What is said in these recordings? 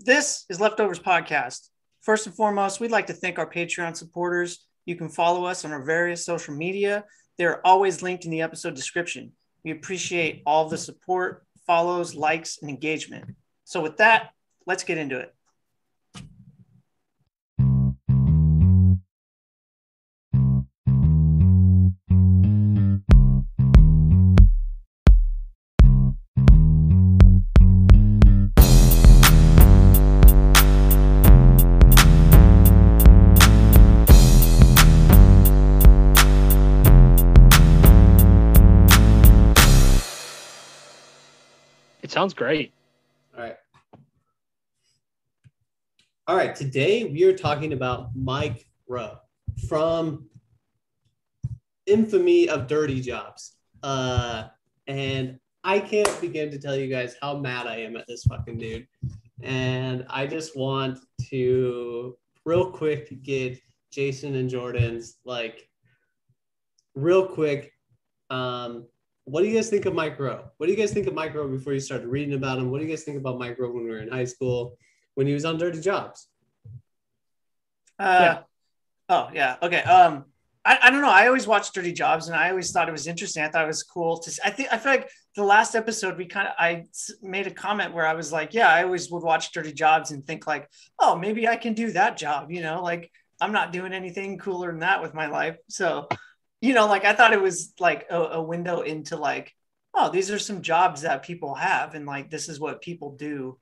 This is Leftovers Podcast. First and foremost, we'd like to thank our Patreon supporters. You can follow us on our various social media. They're always linked in the episode description. We appreciate all the support, follows, likes, and engagement. So with that, let's get into it. Sounds great. All right. Today we are talking about Mike Rowe from infamy of Dirty Jobs, and I can't begin to tell you guys how mad I am at this fucking dude. And I just want to real quick get Jason and Jordan's real quick. What do you guys think of Mike Rowe? What do you guys think of Mike Rowe before you started reading about him? What do you guys think about Mike Rowe when we were in high school, when he was on Dirty Jobs? Okay. I don't know. I always watched Dirty Jobs, and I always thought it was interesting. I thought it was cool. I feel like the last episode I made a comment where I was like, yeah, I always would watch Dirty Jobs and think like, oh, maybe I can do that job. You know, like I'm not doing anything cooler than that with my life. So. You know, I thought it was a window into oh, these are some jobs that people have. And this is what people do,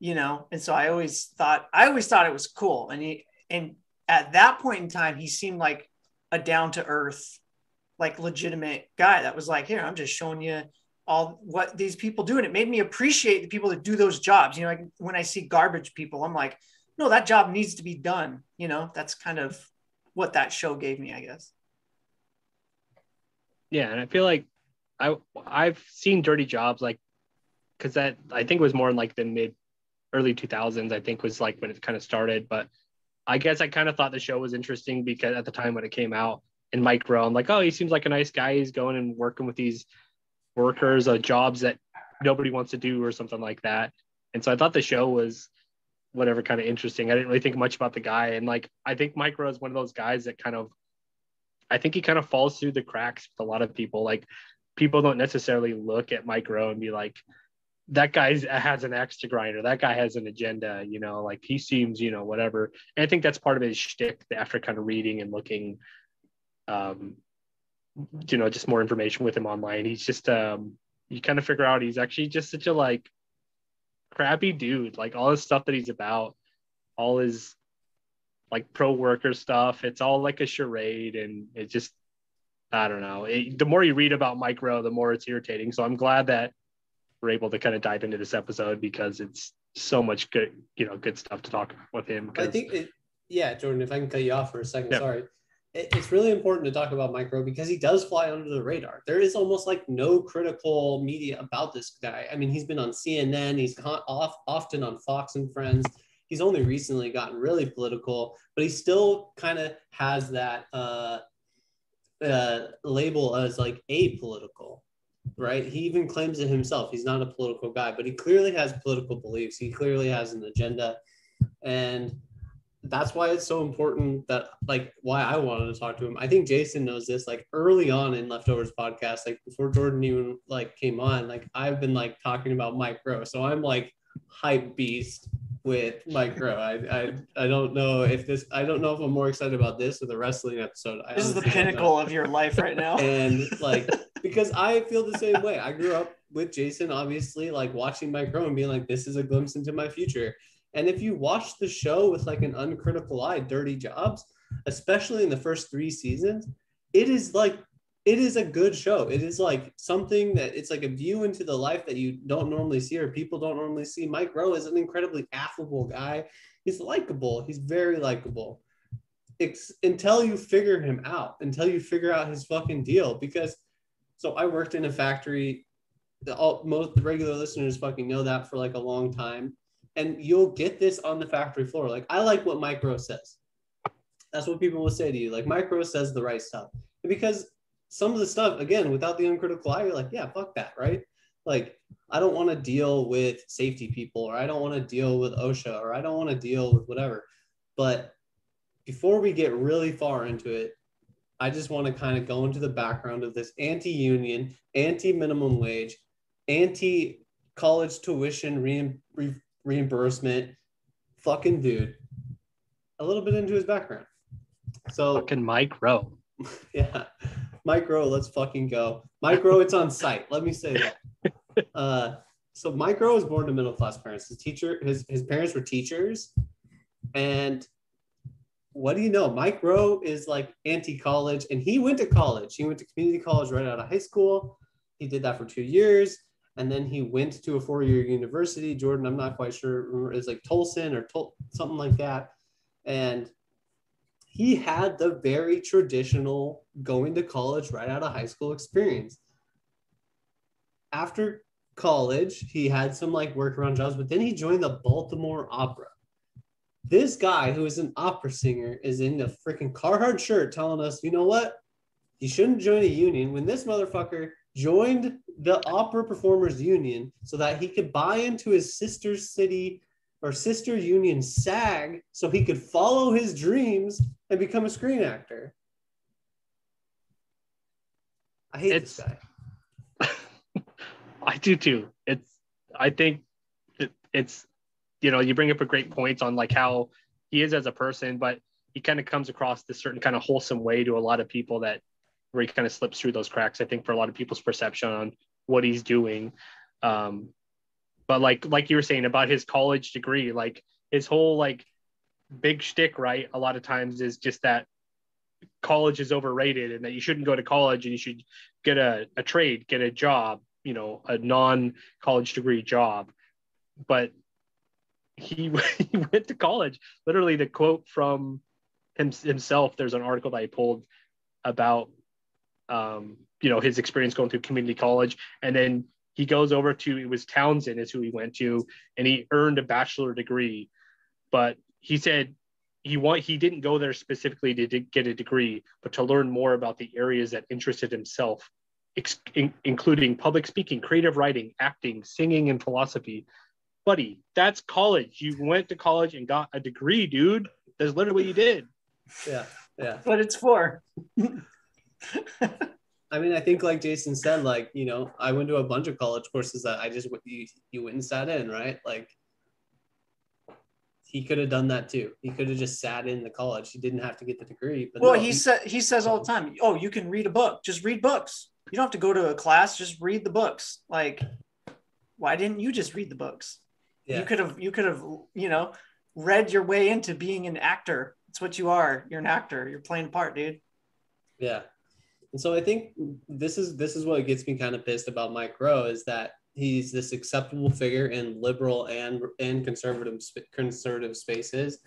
you know? And so I always thought it was cool. And at that point in time, he seemed like a down to earth, legitimate guy that was here, I'm just showing you all what these people do. And it made me appreciate the people that do those jobs. You know, when I see garbage people, I'm like, no, that job needs to be done. You know, that's kind of what that show gave me, I guess. Yeah, and I feel like I've seen Dirty Jobs because that I think it was more in the mid early 2000s. I think was when it kind of started. But I guess I kind of thought the show was interesting because at the time when it came out, and Mike Rowe, I'm oh, he seems like a nice guy. He's going and working with these workers jobs that nobody wants to do or something like that. And so I thought the show was whatever kind of interesting. I didn't really think much about the guy, and I think Mike Rowe is one of those guys that he kind of falls through the cracks with a lot of people. People don't necessarily look at Mike Rowe and be like, that guy has an axe to grind, or that guy has an agenda, you know, he seems, you know, whatever. And I think that's part of his shtick after kind of reading and looking, you know, just more information with him online. He's just, you kind of figure out he's actually just such a crappy dude, all his stuff that he's about, all his, pro worker stuff. It's all a charade. And it just, I don't know. The more you read about Mike Rowe, the more it's irritating. So I'm glad that we're able to kind of dive into this episode because it's so much good, you know, good stuff to talk about with him. I think, Jordan, if I can cut you off for a second, sorry. It's really important to talk about Mike Rowe because he does fly under the radar. There is almost no critical media about this guy. I mean, he's been on CNN. He's often on Fox and Friends. He's only recently gotten really political, but he still kind of has that label as apolitical, right? He even claims it himself. He's not a political guy, but he clearly has political beliefs. He clearly has an agenda. And that's why it's so important that why I wanted to talk to him. I think Jason knows this, early on in Leftovers Podcast, before Jordan even came on, I've been talking about Mike Rowe. So I'm hype beast with Mike Rowe. I don't know if this, I don't know if I'm more excited about this or the wrestling episode. This is the pinnacle of your life right now. And because I feel the same way. I grew up with Jason, obviously, watching Mike Rowe and being this is a glimpse into my future. And if you watch the show with an uncritical eye, Dirty Jobs, especially in the first three seasons, it is a good show. It is something that it's a view into the life that you don't normally see or people don't normally see. Mike Rowe is an incredibly affable guy. He's likable. He's very likable. It's until you figure him out, until you figure out his fucking deal. Because so I worked in a factory. Most regular listeners fucking know that for a long time. And you'll get this on the factory floor. I like what Mike Rowe says. That's what people will say to you. Mike Rowe says the right stuff. And because some of the stuff, again, without the uncritical eye, you're yeah, fuck that, right? I don't want to deal with safety people, or I don't want to deal with OSHA, or I don't want to deal with whatever. But before we get really far into it, I just want to kind of go into the background of this anti-union, anti-minimum wage, anti-college tuition reimbursement fucking dude, a little bit into his background. So fucking Mike Rowe. Yeah. Mike Rowe, let's fucking go. Mike Rowe, it's on site. Let me say that. So Mike Rowe was born to middle-class parents. His parents were teachers. And what do you know? Mike Rowe is like anti-college, and he went to college. He went to community college right out of high school. He did that for 2 years. And then he went to a four-year university. Jordan, I'm not quite sure. It's like Tolson or something like that. And he had the very traditional going to college right out of high school experience. After college, he had some like workaround jobs, but then he joined the Baltimore Opera. This guy who is an opera singer is in a freaking Carhartt shirt telling us, you know what? You shouldn't join a union, when this motherfucker joined the Opera Performers Union so that he could buy into his sister city or sister union SAG so he could follow his dreams and become a screen actor. I hate this guy. I do too. I think that it's, you know, you bring up a great point on like how he is as a person, but he kind of comes across this certain kind of wholesome way to a lot of people that where he kind of slips through those cracks, I think, for a lot of people's perception on what he's doing. But like you were saying about his college degree, like his whole like big shtick, right? A lot of times is just that college is overrated and that you shouldn't go to college and you should get a trade, get a job, you know, a non-college degree job. But he went to college. Literally the quote from himself, there's an article that I pulled about, you know, his experience going through community college. And then he goes over to, it was Townsend is who he went to, and he earned a bachelor degree. But he said he didn't go there specifically to get a degree, but to learn more about the areas that interested himself, including public speaking, creative writing, acting, singing, and philosophy. Buddy, that's college. You went to college and got a degree, dude. That's literally what you did. Yeah. Yeah. What it's for. I mean, I think like Jason said, like, you know, I went to a bunch of college courses that I just, you went and sat in, right? Like he could have done that too. He could have just sat in the college. He didn't have to get the degree. But well, no, he says all the time, oh, you can read a book. Just read books. You don't have to go to a class. Just read the books. Like, why didn't you just read the books? Yeah. You could have, you know, read your way into being an actor. It's what you are. You're an actor. You're playing a part, dude. Yeah. And so I think this is what gets me kind of pissed about Mike Rowe, is that he's this acceptable figure in liberal and conservative spaces.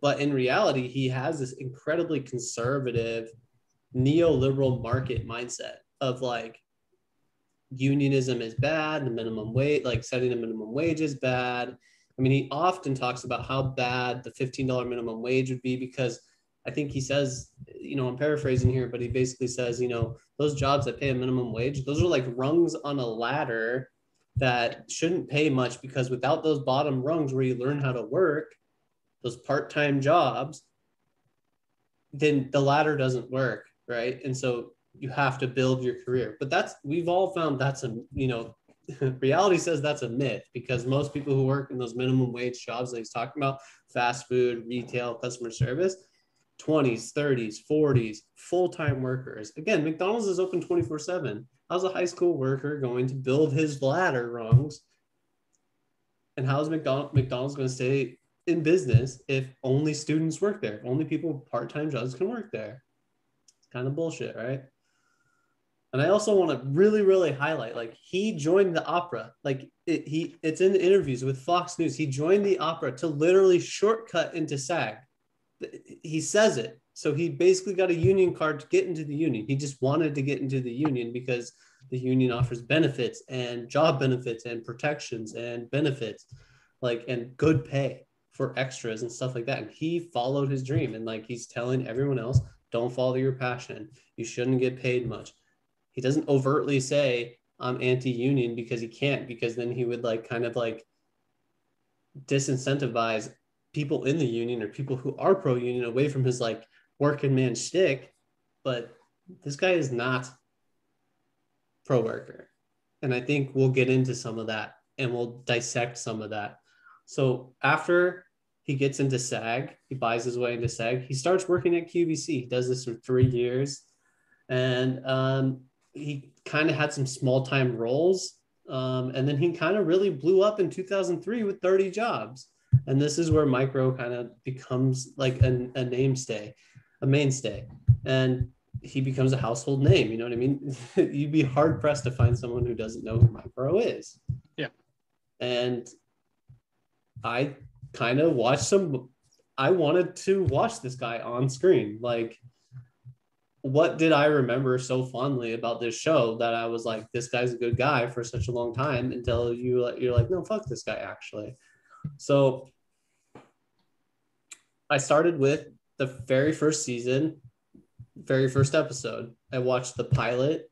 But in reality, he has this incredibly conservative neoliberal market mindset of like unionism is bad, the minimum wage, like setting the minimum wage is bad. I mean, he often talks about how bad the $15 minimum wage would be because I think he says, you know, I'm paraphrasing here, but he basically says, you know, those jobs that pay a minimum wage, those are like rungs on a ladder that shouldn't pay much because without those bottom rungs where you learn how to work, those part-time jobs, then the ladder doesn't work, right? And so you have to build your career. But we've all found that's a, you know, reality says that's a myth because most people who work in those minimum wage jobs that he's talking about, fast food, retail, customer service, 20s, 30s, 40s, full-time workers. Again, McDonald's is open 24/7. How's a high school worker going to build his ladder rungs? And how's McDonald's going to stay in business if only students work there? If only people with part-time jobs can work there. It's kind of bullshit, right? And I also want to really, really highlight, like he joined the opera, like it's in the interviews with Fox News. He joined the opera to literally shortcut into SAG. He says it. So he basically got a union card to get into the union. He just wanted to get into the union because the union offers benefits and job benefits and protections and benefits, like, and good pay for extras and stuff like that. And he followed his dream. And like, he's telling everyone else, don't follow your passion. You shouldn't get paid much. He doesn't overtly say, anti-union because he can't, because then he would like kind of like disincentivize people in the union or people who are pro-union away from his like working man shtick. But this guy is not pro-worker. And I think we'll get into some of that and we'll dissect some of that. So after he gets into SAG, he buys his way into SAG, he starts working at QVC. He does this for 3 years. And he kind of had some small-time roles. And then he kind of really blew up in 2003 with Dirty Jobs. And this is where Mike Rowe kind of becomes like a mainstay. And he becomes a household name. You know what I mean? You'd be hard pressed to find someone who doesn't know who Mike Rowe is. Yeah. And I kind of watched some, I wanted to watch this guy on screen. Like, what did I remember so fondly about this show that I was like, this guy's a good guy for such a long time, until you're like, no, fuck this guy actually. So I started with the very first season, very first episode. I watched the pilot,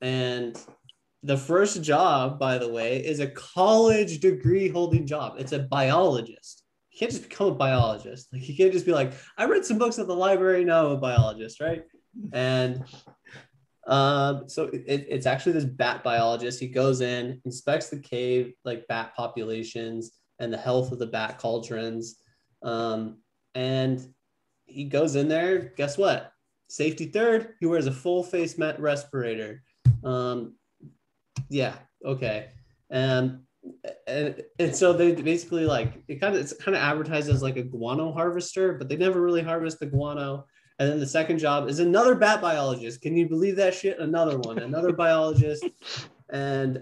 and the first job, by the way, is a college degree holding job. It's a biologist. You can't just become a biologist. Like, you can't just be like, I read some books at the library, now I'm a biologist, right? And so it's actually this bat biologist. He goes in, inspects the cave, like bat populations and the health of the bat cauldrons. And he goes in there, guess what? Safety third, he wears a full face respirator. Yeah, okay. And so they basically like, it's kind of advertised as like a guano harvester, but they never really harvest the guano. And then the second job is another bat biologist. Can you believe that shit? Another one, another biologist. And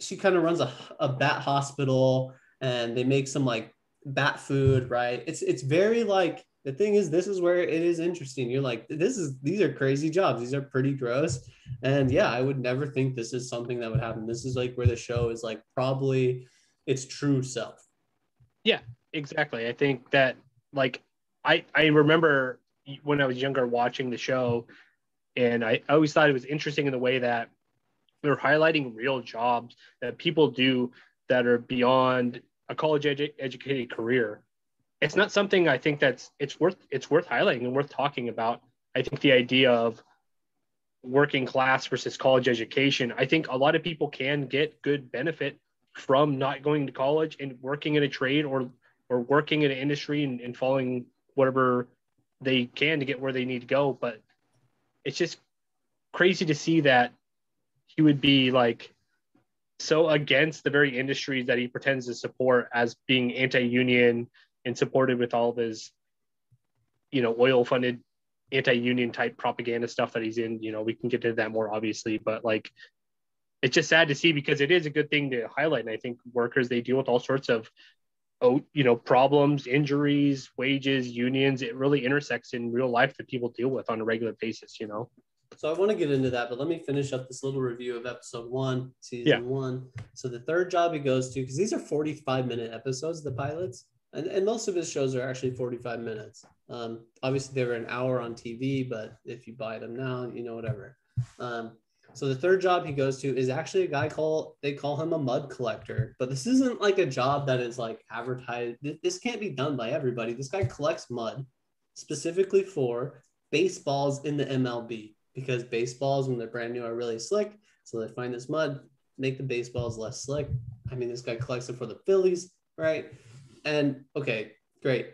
she kind of runs a bat hospital, and they make some like bat food, right? It's very like, the thing is, this is where it is interesting. You're like, these are crazy jobs. These are pretty gross. And yeah, I would never think this is something that would happen. This is like where the show is like probably its true self. Yeah, exactly. I think that like, I remember when I was younger watching the show, and I always thought it was interesting in the way that they're highlighting real jobs that people do that are beyond a college educated career. It's not something I think it's worth highlighting and worth talking about. I think the idea of working class versus college education, I think a lot of people can get good benefit from not going to college and working in a trade or working in an industry and following whatever they can to get where they need to go. But it's just crazy to see that he would be like so against the very industries that he pretends to support as being anti-union and supported with all of his, you know, oil-funded anti-union type propaganda stuff that he's in. You know, we can get into that more obviously, but like, it's just sad to see because it is a good thing to highlight. And I think workers, they deal with all sorts of, you know, problems, injuries, wages, unions. It really intersects in real life that people deal with on a regular basis, you know? So I want to get into that, but let me finish up this little review of episode one, season one. So the third job he goes to, because these are 45-minute episodes, the pilots, and most of his shows are actually 45 minutes. Obviously they were an hour on TV, but if you buy them now, you know, whatever. So the third job he goes to is actually a guy they call him a mud collector, but this isn't like a job that is like advertised. This can't be done by everybody. This guy collects mud specifically for baseballs in the MLB, because baseballs, when they're brand new, are really slick. So they find this mud, make the baseballs less slick. I mean, this guy collects it for the Phillies, right? And okay, great.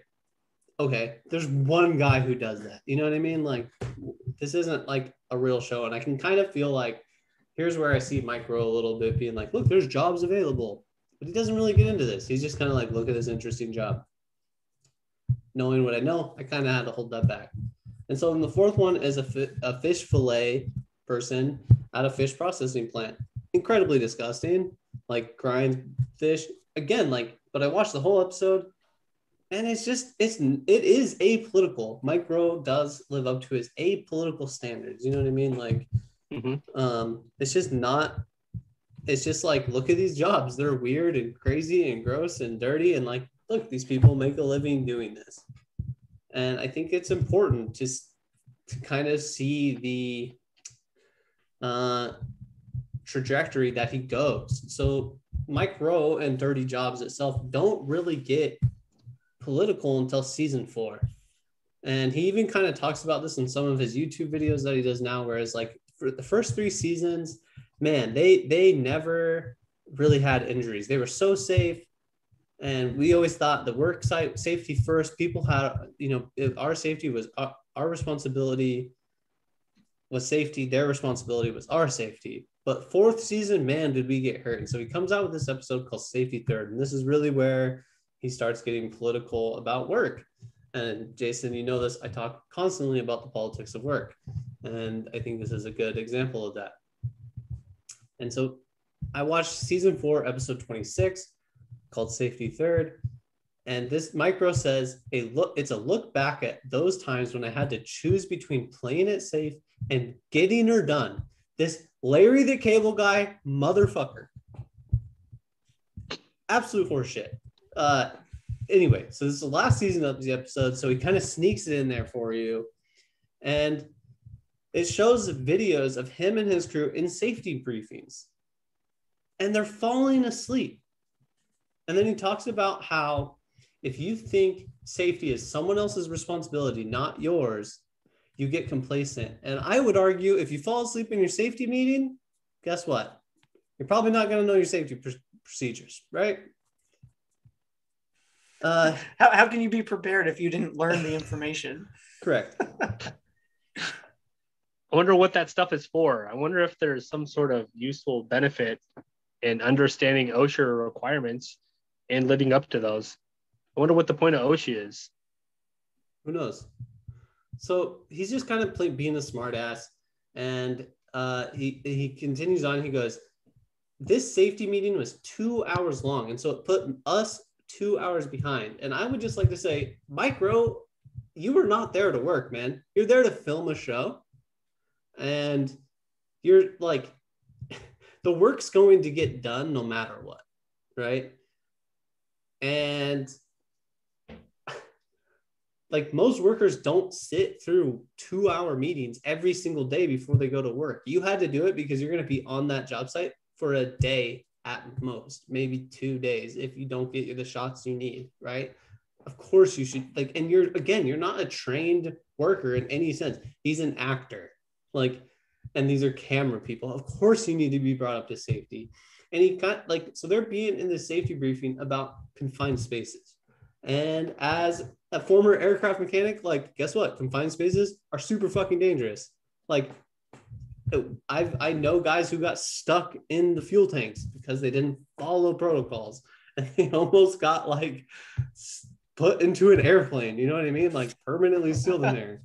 Okay, there's one guy who does that. You know what I mean? Like, this isn't like a real show. And I can kind of feel like, here's where I see Mike Rowe a little bit being like, look, there's jobs available. But he doesn't really get into this. He's just kind of like, look at this interesting job. Knowing what I know, I kind of had to hold that back. And so then the fourth one is a fish fillet person at a fish processing plant. Incredibly disgusting. Like, grind fish. Again, like, but I watched the whole episode. And it is apolitical. Mike Rowe does live up to his apolitical standards. You know what I mean? Like, mm-hmm. It's just not, it's just like, look at these jobs. They're weird and crazy and gross and dirty. And like, look, these people make a living doing this. And I think it's important just to kind of see the trajectory that he goes. So Mike Rowe and Dirty Jobs itself don't really get political until season 4. And he even kind of talks about this in some of his YouTube videos that he does now, whereas like for the first 3 seasons, man, they never really had injuries. They were so safe. And we always thought the work site safety first. People had, our safety was our responsibility was safety. Their responsibility was our safety. But 4th season, man, did we get hurt. And so he comes out with this episode called Safety Third. And this is really where he starts getting political about work. And Jason, you know this, I talk constantly about the politics of work. And I think this is a good example of that. And so I watched season 4, episode 26, called Safety Third. And this Mike Rowe says, it's a look back at those times when I had to choose between playing it safe and getting her done. This Larry the Cable Guy motherfucker. Absolute horseshit. Anyway, so this is the last season of the episode, so he kind of sneaks it in there for you. And it shows videos of him and his crew in safety briefings. And they're falling asleep. And then he talks about how if you think safety is someone else's responsibility, not yours, you get complacent. And I would argue if you fall asleep in your safety meeting, guess what? You're probably not going to know your safety procedures, right? How can you be prepared if you didn't learn the information? Correct. I wonder what that stuff is for. I wonder if there's some sort of useful benefit in understanding OSHA requirements and living up to those. I wonder what the point of OSHA is. Who knows? So he's just kind of being a smart ass. And he continues on. He goes, this safety meeting was 2 hours long. And so it put us 2 hours behind. And I would just like to say, Mike Rowe, you were not there to work, man. You're there to film a show. And you're like, the work's going to get done no matter what, right? And like most workers don't sit through 2-hour meetings every single day before they go to work. You had to do it because you're going to be on that job site for a day at most, maybe 2 days if you don't get the shots you need, right? Of course you should, like, and you're not a trained worker in any sense. He's an actor. Like, and these are camera people. Of course you need to be brought up to safety. And he got like, so they're being in the safety briefing about confined spaces. And as a former aircraft mechanic, like, guess what? Confined spaces are super fucking dangerous. Like I know guys who got stuck in the fuel tanks because they didn't follow protocols. And they almost got like put into an airplane. You know what I mean? Like permanently sealed in there.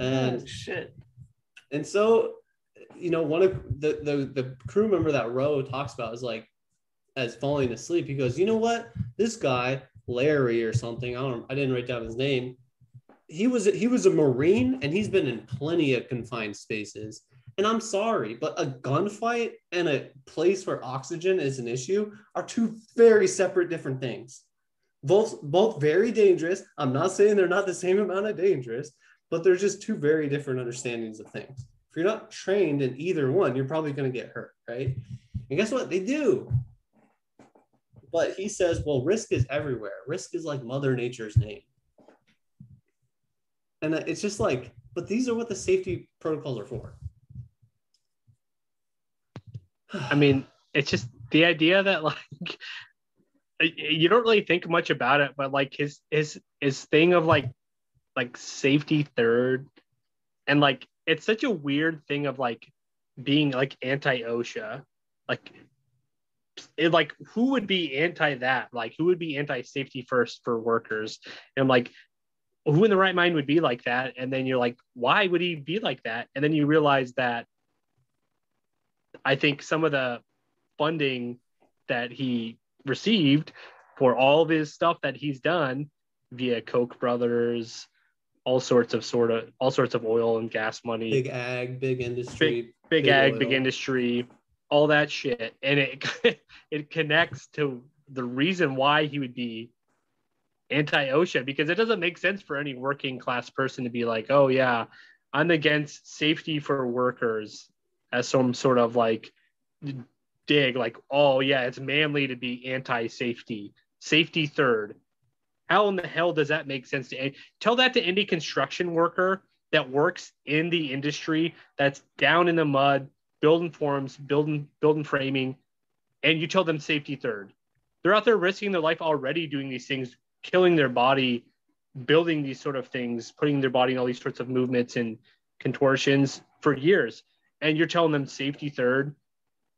And shit. And so, one of the crew member that Rowe talks about is like, as falling asleep, he goes, you know what? This guy, Larry or something, I didn't write down his name. He was a Marine and he's been in plenty of confined spaces. And I'm sorry, but a gunfight and a place where oxygen is an issue are 2 very separate different things. Both very dangerous. I'm not saying they're not the same amount of dangerous, but there's just 2 very different understandings of things. If you're not trained in either one, you're probably going to get hurt, right? And guess what? They do. But he says, well, risk is everywhere. Risk is like Mother Nature's name. And it's just like, but these are what the safety protocols are for. I mean, it's just the idea that like, you don't really think much about it, but like his thing of like safety third, and like it's such a weird thing of like being like anti-OSHA, like it, like who would be anti that, like who would be anti-safety first for workers, and like who in the right mind would be like that? And then you're like, why would he be like that? And then you realize that I think some of the funding that he received for all of his stuff that he's done via Koch brothers, all sorts of oil and gas money, big ag, big industry, big ag, oil, big industry, all that shit. And it connects to the reason why he would be anti-OSHA, because it doesn't make sense for any working class person to be like, oh yeah, I'm against safety for workers as some sort of like dig like, oh yeah, it's manly to be anti-safety, safety third. How in the hell does that make sense? To tell that to any construction worker that works in the industry, that's down in the mud, building forms, building framing, and you tell them safety third. They're out there risking their life already doing these things, killing their body, building these sort of things, putting their body in all these sorts of movements and contortions for years. And you're telling them safety third.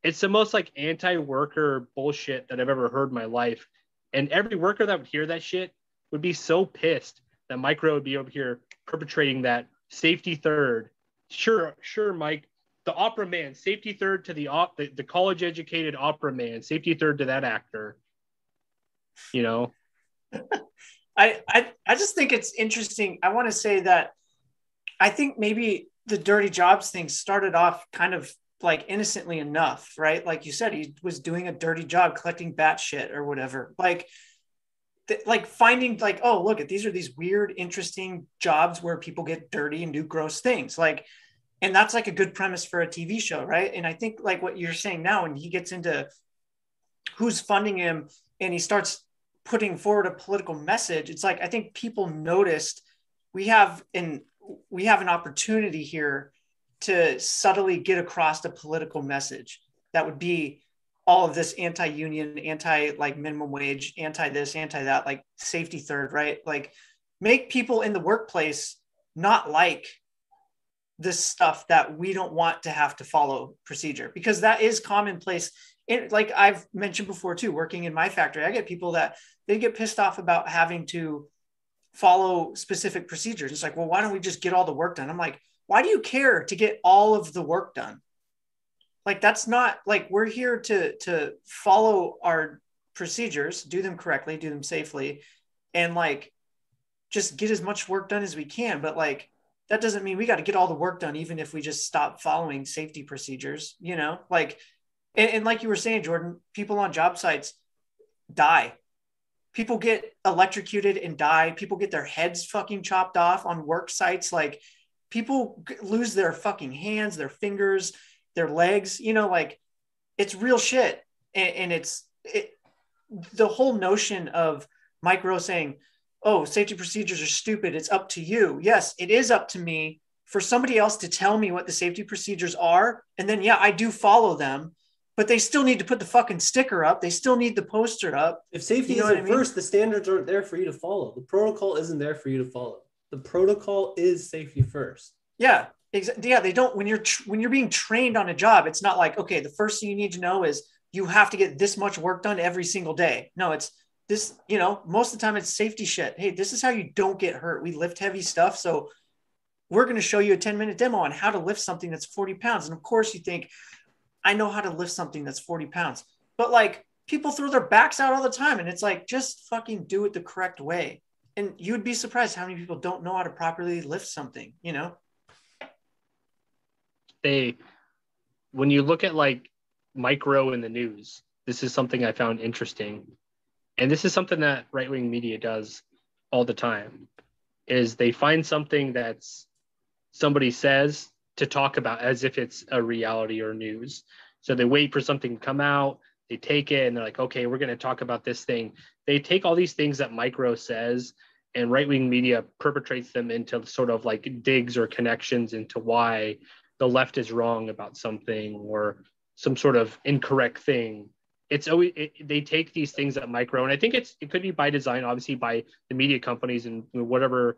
It's the most like anti-worker bullshit that I've ever heard in my life. And every worker that would hear that shit would be so pissed that Mike Rowe would be over here perpetrating that safety third. Sure, Mike, the opera man, safety third to the college educated opera man, safety third to that actor, you know? I just think it's interesting. I want to say that I think maybe the Dirty Jobs thing started off kind of like innocently enough, right? Like you said, he was doing a dirty job collecting bat shit or whatever. Like finding like, oh, look at these are these weird, interesting jobs where people get dirty and do gross things. Like, and that's like a good premise for a TV show, right? And I think like what you're saying now, and he gets into who's funding him and he starts putting forward a political message. It's like, I think people noticed we have an opportunity here to subtly get across a political message that would be all of this anti-union, anti like minimum wage, anti this, anti that, like safety third, right? Like make people in the workplace not like this stuff that we don't want to have to follow procedure, because that is commonplace. Like I've mentioned before too, working in my factory, I get people that they get pissed off about having to follow specific procedures. It's like, well, why don't we just get all the work done? I'm like, why do you care to get all of the work done? Like, that's not like, we're here to follow our procedures, do them correctly, do them safely, and like, just get as much work done as we can. But like, that doesn't mean we got to get all the work done, even if we just stop following safety procedures, you know, like, and like you were saying, Jordan, people on job sites die. People get electrocuted and die. People get their heads fucking chopped off on work sites. Like, people lose their fucking hands, their fingers, their legs, you know, like it's real shit. And the whole notion of Mike Rowe saying, oh, safety procedures are stupid, it's up to you. Yes, it is up to me for somebody else to tell me what the safety procedures are. And then, yeah, I do follow them, but they still need to put the fucking sticker up. They still need the poster up. If safety isn't first, the standards aren't there for you to follow. The protocol isn't there for you to follow. The protocol is safety first. Yeah, exactly. Yeah, they don't. When you're being trained on a job, it's not like, okay, the first thing you need to know is you have to get this much work done every single day. No, it's this. You know, most of the time it's safety shit. Hey, this is how you don't get hurt. We lift heavy stuff, so we're going to show you a 10-minute demo on how to lift something that's 40 pounds. And of course, you think, I know how to lift something that's 40 pounds, but like people throw their backs out all the time, and it's like just fucking do it the correct way. And you'd be surprised how many people don't know how to properly lift something, you know? When you look at like Mike Rowe in the news, this is something I found interesting. And this is something that right-wing media does all the time, is they find something that's somebody says to talk about as if it's a reality or news. So they wait for something to come out, they take it and they're like, okay, we're going to talk about this thing. They take all these things that Mike Rowe says, and right-wing media perpetrates them into sort of like digs or connections into why the left is wrong about something or some sort of incorrect thing. It's always, they take these things that Mike Rowe, and I think it could be by design, obviously by the media companies and whatever.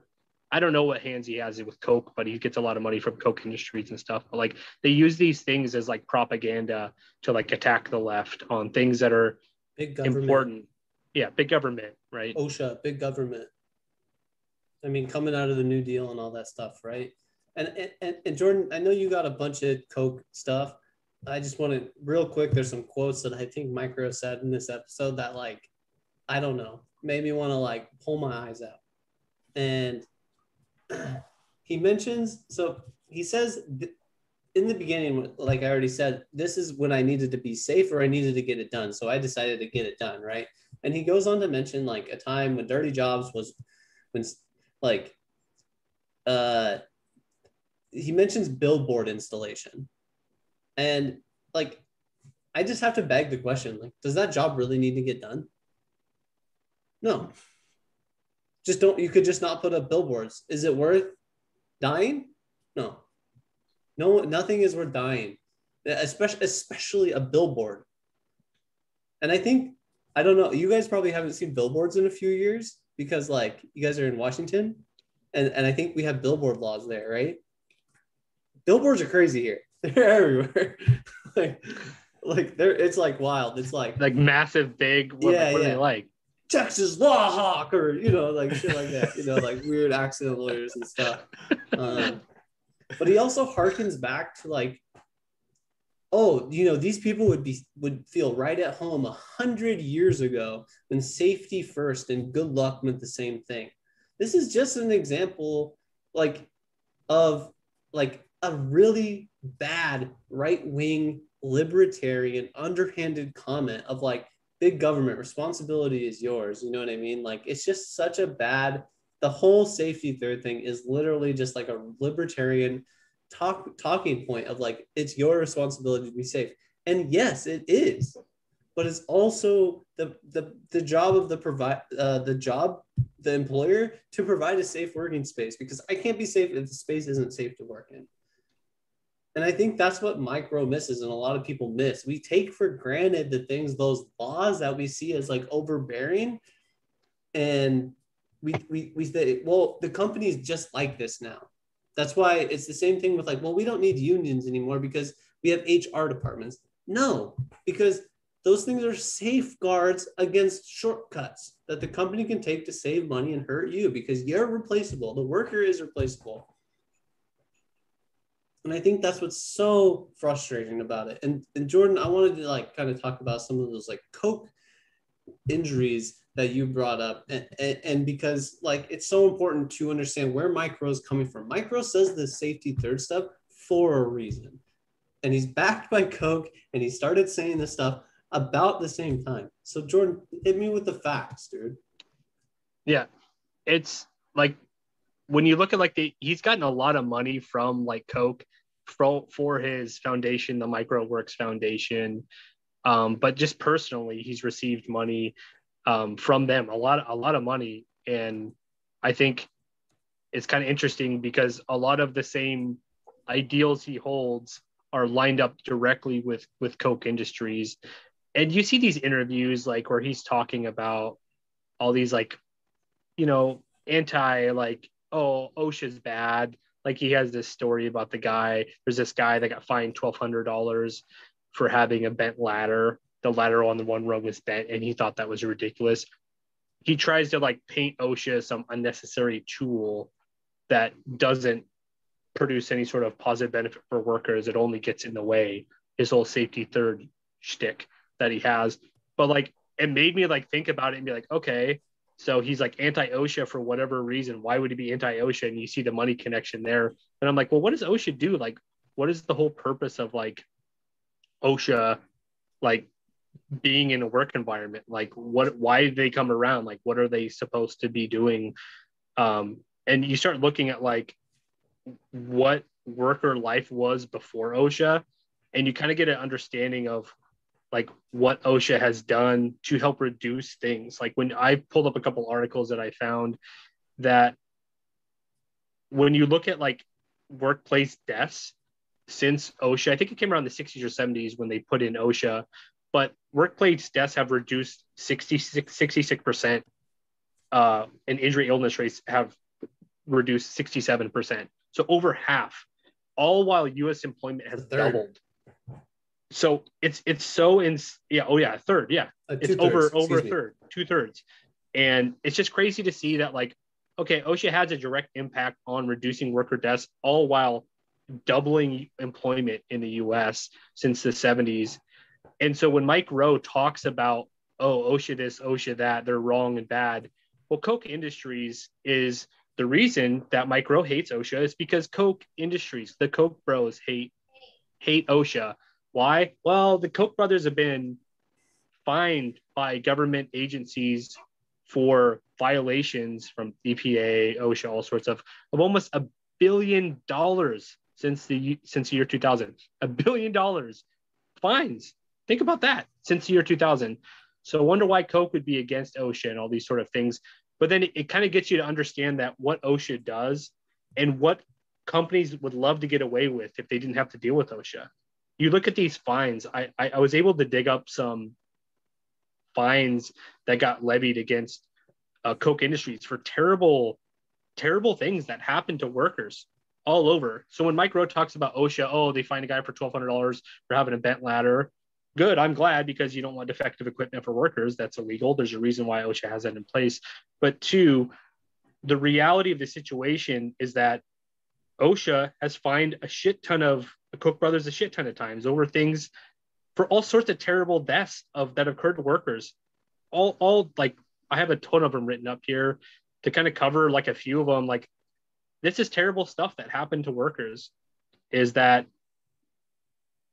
I don't know what hands he has with Koch, but he gets a lot of money from Koch Industries and stuff. But like they use these things as like propaganda to like attack the left on things that are big important. Yeah, big government, right? OSHA, big government. I mean, coming out of the New Deal and all that stuff, right? And Jordan, I know you got a bunch of Koch stuff. I just want to real quick. There's some quotes that I think Mike Rowe said in this episode that like, I don't know, made me want to like pull my eyes out. And he mentions, so he says in the beginning, like I already said, this is when I needed to be safe or I needed to get it done. So I decided to get it done, right? And he goes on to mention like a time when Dirty Jobs was when like, he mentions billboard installation. And like, I just have to beg the question, like, does that job really need to get done? No. Just don't, you could just not put up billboards. Is it worth dying? No. No, nothing is worth dying, especially a billboard. And I think, I don't know, you guys probably haven't seen billboards in a few years because like you guys are in Washington and I think we have billboard laws there, right? Billboards are crazy here. They're everywhere. like they're, it's like wild. It's like massive, big, what are they like? Texas Law Hawk or, you know, like shit like that, you know, like weird accident lawyers and stuff. But he also harkens back to like, oh, you know, these people would feel right at home 100 years ago when safety first and good luck meant the same thing. This is just an example like of like a really bad right-wing libertarian underhanded comment of like, big government, responsibility is yours. You know what I mean? Like, it's just such a bad, the whole safety third thing is literally just like a libertarian talking point of like, it's your responsibility to be safe. And yes, it is, but it's also the job of the employer to provide a safe working space, because I can't be safe if the space isn't safe to work in. And I think that's what Mike Rowe misses and a lot of people miss. We take for granted the things, those laws that we see as like overbearing. And we say, well, the company's just like this now. That's why it's the same thing with like, well, we don't need unions anymore because we have HR departments. No, because those things are safeguards against shortcuts that the company can take to save money and hurt you because you're replaceable. The worker is replaceable. And I think that's what's so frustrating about it. And Jordan, I wanted to like kind of talk about some of those like Koch injuries that you brought up. And because like, it's so important to understand where Mike Rowe's coming from. Mike Rowe says the safety third step for a reason. And he's backed by Koch and he started saying this stuff about the same time. So Jordan, hit me with the facts, dude. Yeah, it's like, when you look at like he's gotten a lot of money from like Koch for his foundation, the Mike Rowe WORKS Foundation. But just personally, he's received money from them, a lot of money. And I think it's kind of interesting because a lot of the same ideals he holds are lined up directly with Koch Industries. And you see these interviews like where he's talking about all these like, you know, anti like, oh, OSHA's bad. Like he has this story about the guy. There's this guy that got fined $1,200 for having a bent ladder. The ladder on the one rung was bent and he thought that was ridiculous. He tries to like paint OSHA as some unnecessary tool that doesn't produce any sort of positive benefit for workers. It only gets in the way. His whole safety third shtick that he has. But like, it made me like think about it and be like, okay, so he's like anti-OSHA for whatever reason. Why would he be anti-OSHA? And you see the money connection there. And I'm like, well, what does OSHA do? Like, what is the whole purpose of like OSHA, like being in a work environment? Like why did they come around? Like, what are they supposed to be doing? And you start looking at like what worker life was before OSHA. And you kind of get an understanding of like what OSHA has done to help reduce things. Like when I pulled up a couple articles that I found that when you look at like workplace deaths since OSHA, I think it came around the 60s or 70s when they put in OSHA, but workplace deaths have reduced 66%, and injury illness rates have reduced 67%. So over half, all while US employment has doubled. So it's so in, yeah, oh yeah, a third, yeah, it's over a third, 2/3, and it's just crazy to see that like, okay, OSHA has a direct impact on reducing worker deaths, all while doubling employment in the U.S. since the 70s. And so when Mike Rowe talks about, oh, OSHA this, OSHA that, they're wrong and bad, well, Koch Industries is the reason that Mike Rowe hates OSHA is because Koch Industries, the Koch bros hate OSHA. Why? Well, the Koch brothers have been fined by government agencies for violations from EPA, OSHA, all sorts of almost $1 billion since the year 2000. $1 billion fines Think about that since the year 2000. So I wonder why Koch would be against OSHA and all these sort of things. But then it kind of gets you to understand that what OSHA does and what companies would love to get away with if they didn't have to deal with OSHA. You look at these fines. I was able to dig up some fines that got levied against Koch Industries for terrible things that happened to workers all over. So when Mike Rowe talks about OSHA, oh, they fined a guy for $1,200 for having a bent ladder. Good, I'm glad, because you don't want defective equipment for workers. That's illegal. There's a reason why OSHA has that in place. But two, the reality of the situation is that OSHA has fined a shit ton of Koch brothers a shit ton of times over things for all sorts of terrible deaths that occurred to workers. All like I have a ton of them written up here to kind of cover like a few of them. Like, this is terrible stuff that happened to workers. Is that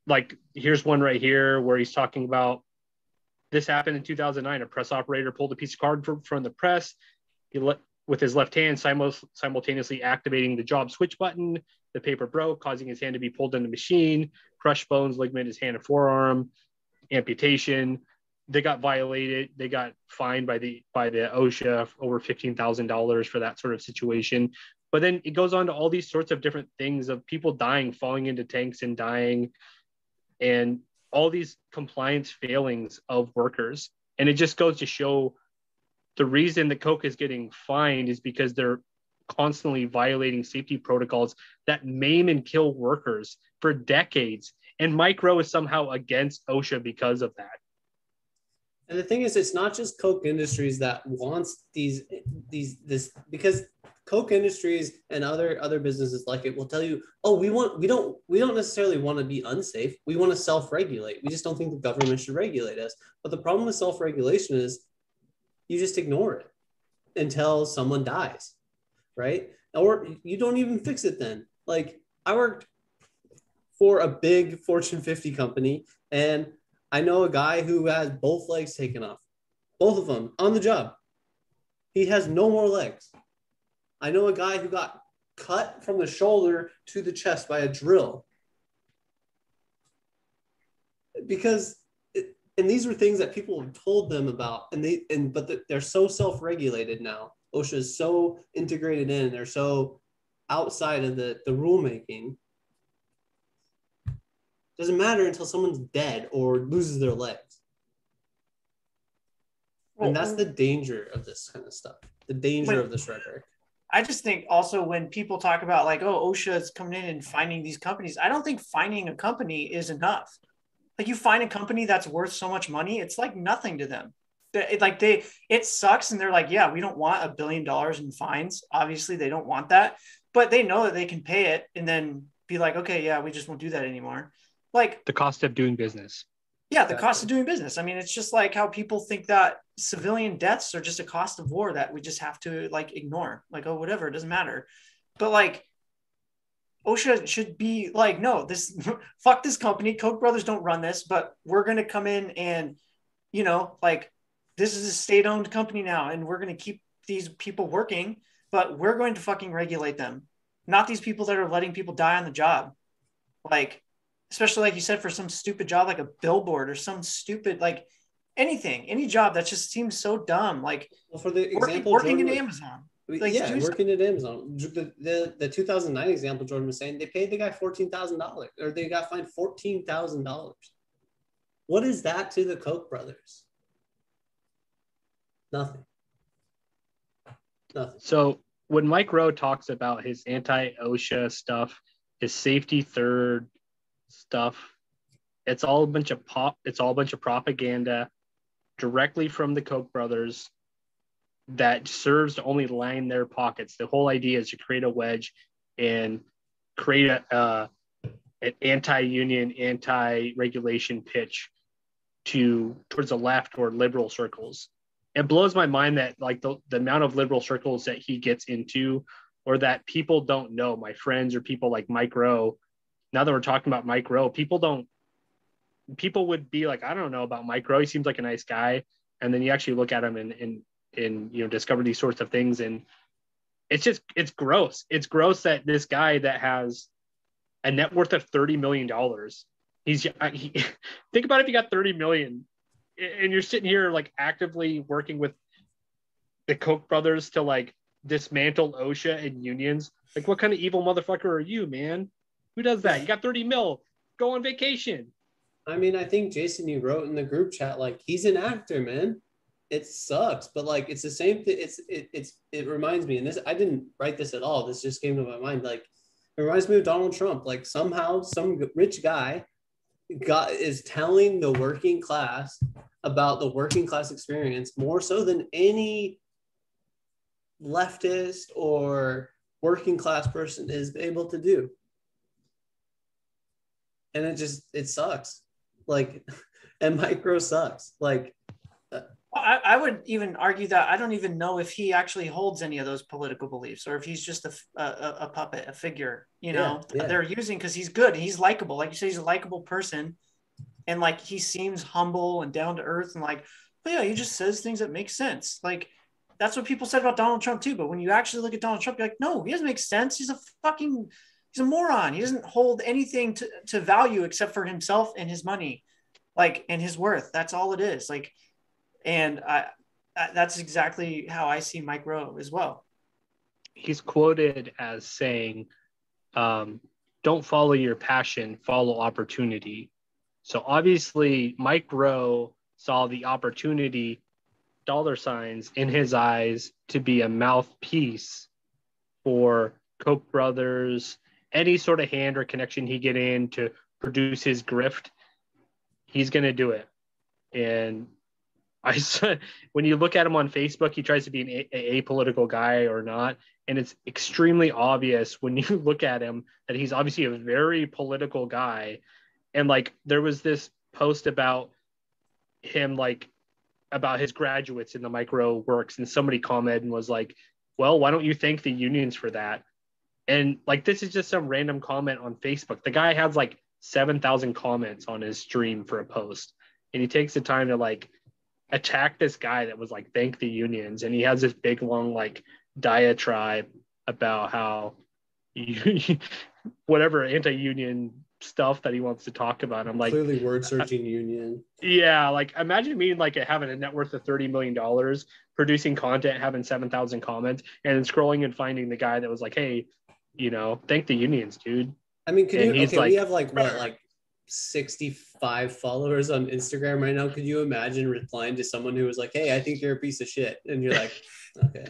like, here's one right here where he's talking about this happened in 2009. A press operator pulled a piece of cardboard from the press. He with his left hand, simultaneously activating the job switch button. The paper broke, causing his hand to be pulled in the machine. Crushed bones, ligament, his hand and forearm. Amputation. They got violated. They got fined by the OSHA over $15,000 for that sort of situation. But then it goes on to all these sorts of different things of people dying, falling into tanks and dying, and all these compliance failings of workers. And it just goes to show the reason that Koch is getting fined is because they're constantly violating safety protocols that maim and kill workers for decades. And Mike Rowe is somehow against OSHA because of that. And the thing is, it's not just Koch Industries that wants this, because Koch Industries and other businesses like it will tell you, oh, we don't necessarily want to be unsafe. We want to self-regulate. We just don't think the government should regulate us. But the problem with self-regulation is you just ignore it until someone dies, right? Or you don't even fix it then. Like, I worked for a big Fortune 50 company, and I know a guy who has both legs taken off, both of them on the job. He has no more legs. I know a guy who got cut from the shoulder to the chest by a drill. Because, and these were things that people have told them about, but they're so self-regulated now. OSHA is so integrated in, they're so outside of the rulemaking. Doesn't matter until someone's dead or loses their legs. And that's the danger of this kind of stuff, the danger of this rhetoric. I just think also when people talk about like, oh, OSHA is coming in and fining these companies, I don't think fining a company is enough. Like, you find a company that's worth so much money, it's like nothing to them. It sucks, and they're like, yeah, we don't want $1 billion in fines. Obviously, they don't want that, but they know that they can pay it and then be like, okay, yeah, we just won't do that anymore. Like, the cost of doing business. Yeah, the cost of doing business. I mean, it's just like how people think that civilian deaths are just a cost of war that we just have to like ignore. Like, oh, whatever, it doesn't matter. But like, OSHA should be like, no, this fuck this company. Koch brothers don't run this, but we're going to come in and, you know, like, this is a state-owned company now, and we're going to keep these people working, but we're going to fucking regulate them. Not these people that are letting people die on the job. Like, especially like you said, for some stupid job, like a billboard or some stupid, like anything, any job that just seems so dumb. Like, well, for the example, working at Amazon. Like, yeah, working at Amazon. The 2009 example Jordan was saying, they paid the guy $14,000, or they got fined $14,000. What is that to the Koch brothers? Nothing. So when Mike Rowe talks about his anti-OSHA stuff, his safety third stuff, it's all a bunch of propaganda directly from the Koch brothers that serves to only line their pockets. The whole idea is to create a wedge and create an anti-union, anti-regulation pitch towards the left or liberal circles. It blows my mind that like the amount of liberal circles that he gets into, or that people don't know, my friends or people like Mike Rowe. Now that we're talking about Mike Rowe, people would be like, I don't know about Mike Rowe. He seems like a nice guy. And then you actually look at him and you know, discover these sorts of things. And it's gross. It's gross that this guy that has a net worth of $30 million Think about if you got 30 million and you're sitting here like actively working with the Koch brothers to like dismantle OSHA and unions. Like, what kind of evil motherfucker are you, man? Who does that? You got 30 mil, go on vacation. I mean, I think Jason, you wrote in the group chat, like, he's an actor, man. It sucks, but like, it's the same thing. It reminds me, and this, I didn't write this at all. This just came to my mind. Like, it reminds me of Donald Trump. Like, somehow some rich guy is telling the working class about the working class experience more so than any leftist or working class person is able to do. And it sucks. Like, and Mike Rowe sucks. Like, I would even argue that I don't even know if he actually holds any of those political beliefs, or if he's just a puppet, a figure, you know, they're using, because he's good. He's likable. Like you say, he's a likable person. And like, he seems humble and down to earth, and like, but yeah, he just says things that make sense. Like, that's what people said about Donald Trump too. But when you actually look at Donald Trump, you're like, no, he doesn't make sense. He's a moron. He doesn't hold anything to value except for himself and his money, like, and his worth. That's all it is. Like, and that's exactly how I see Mike Rowe as well. He's quoted as saying, don't follow your passion, follow opportunity. So obviously Mike Rowe saw the opportunity $ in his eyes to be a mouthpiece for Koch brothers, any sort of hand or connection he get in to produce his grift, he's going to do it. And when you look at him on Facebook, he tries to be an apolitical guy or not. And it's extremely obvious when you look at him that he's obviously a very political guy. And like, there was this post about him, like about his graduates in the Mike Rowe works. And somebody commented and was like, well, why don't you thank the unions for that? And like, this is just some random comment on Facebook. The guy has like 7,000 comments on his stream for a post. And he takes the time to like, attack this guy that was like, thank the unions, and he has this big long like diatribe about how whatever anti-union stuff that he wants to talk about. I'm like, clearly word searching union. Yeah, like imagine me like having a net worth of $30 million, producing content, having 7,000 comments, and then scrolling and finding the guy that was like, hey, you know, thank the unions, dude. I mean, could you, okay, like, we have like what, like 65 followers on Instagram right now. Could you imagine replying to someone who was like, hey, I think you're a piece of shit, and you're like, okay.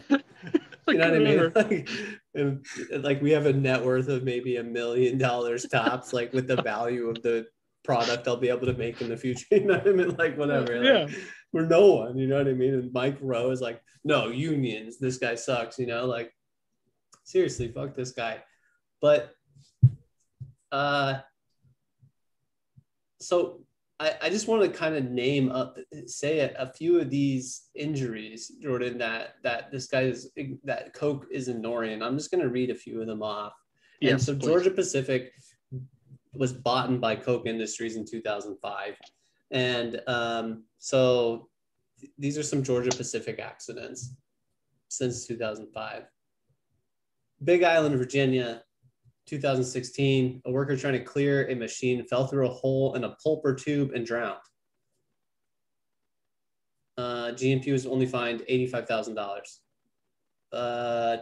You know what I mean? Like, and like, we have a net worth of maybe $1 million tops, like with the value of the product I'll be able to make in the future. You know what I mean? Like, whatever. Like, yeah. We're no one, you know what I mean? And Mike Rowe is like, no, unions, this guy sucks, you know, like seriously, fuck this guy. But so I just want to kind of name up, say it, a few of these injuries, Jordan, that this guy is, that Koch is ignoring. I'm just going to read a few of them off. Yeah, and so please. Georgia Pacific was bought by Koch Industries in 2005. And so these are some Georgia Pacific accidents since 2005. Big Island, Virginia, 2016, a worker trying to clear a machine fell through a hole in a pulper tube and drowned. GMP was only fined $85,000.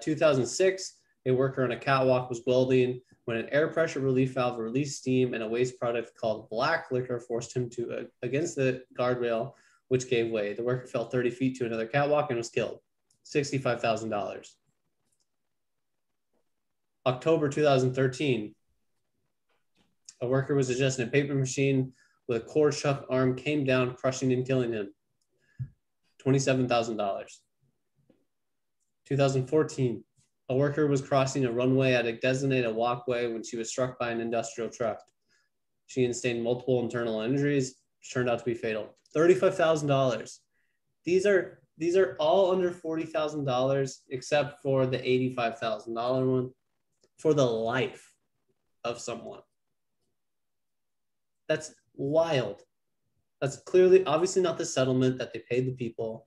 2006, a worker on a catwalk was welding when an air pressure relief valve released steam and a waste product called black liquor forced him to against the guardrail, which gave way. The worker fell 30 feet to another catwalk and was killed. $65,000. October 2013, a worker was adjusting a paper machine with a core chuck arm came down, crushing and killing him. $27,000. 2014, a worker was crossing a runway at a designated walkway when she was struck by an industrial truck. She sustained multiple internal injuries, which turned out to be fatal. $35,000. These are all under $40,000, except for the $85,000 one, for the life of someone. That's wild. That's clearly, obviously not the settlement that they paid the people.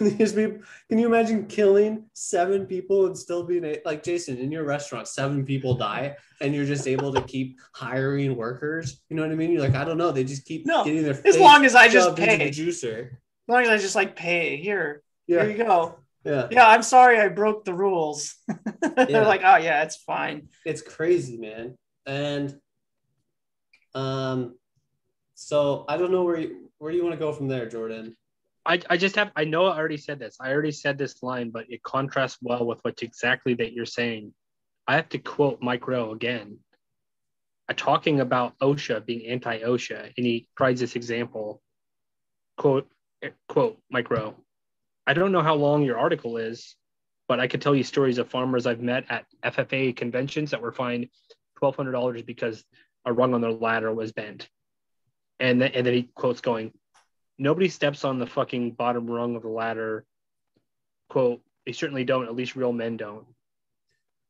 These people, can you imagine killing 7 people and still being like, Jason, in your restaurant, 7 people die and you're just able to keep hiring workers? You know what I mean? You're like, I don't know. They just keep getting their face. As long as I just pay. The juicer. As long as I just like pay here. Yeah. Here you go. Yeah. Yeah. I'm sorry. I broke the rules. Yeah. They're like, oh yeah, it's fine. It's crazy, man. And so I don't know where you want to go from there, Jordan. I know I already said this. I already said this line, but it contrasts well with what exactly that you're saying. I have to quote Mike Rowe again, talking about OSHA being anti-OSHA, and he provides this example. Quote Mike Rowe, I don't know how long your article is, but I could tell you stories of farmers I've met at FFA conventions that were fined $1,200 because a rung on their ladder was bent. And then he quotes going, nobody steps on the fucking bottom rung of the ladder. Quote, they certainly don't, at least real men don't.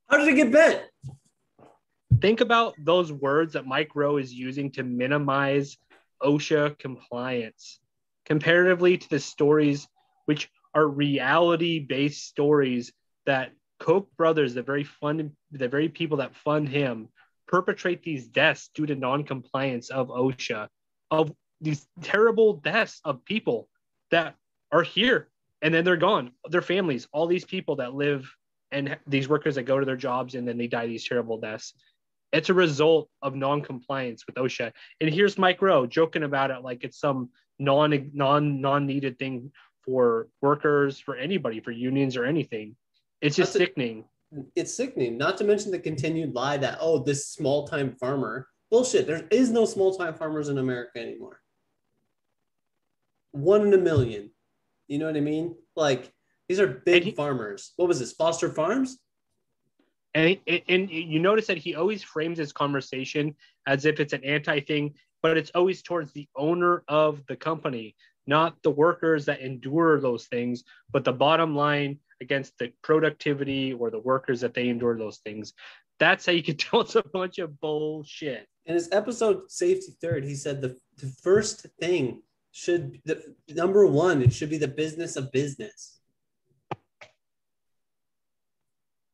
How did it get bent? Think about those words that Mike Rowe is using to minimize OSHA compliance comparatively to the stories, which are reality-based stories that Koch brothers, the very people that fund him, perpetrate these deaths due to non-compliance of OSHA, of these terrible deaths of people that are here and then they're gone, their families, all these people that live and these workers that go to their jobs and then they die these terrible deaths. It's a result of non-compliance with OSHA. And here's Mike Rowe joking about it like it's some non-needed thing for workers, for anybody, for unions or anything. It's just sickening. It's sickening, not to mention the continued lie that, oh, this small-time farmer. Bullshit. There is no small-time farmers in America anymore. 1 in a million. You know what I mean? Like, these are big farmers. What was this, Foster Farms? And you notice that he always frames his conversation as if it's an anti-thing, but it's always towards the owner of the company, not the workers that endure those things, but the bottom line against the productivity or the workers that they endure those things. That's how you can tell it's a bunch of bullshit. In his episode, Safety Third, he said the first thing should, the number one, it should be the business of business.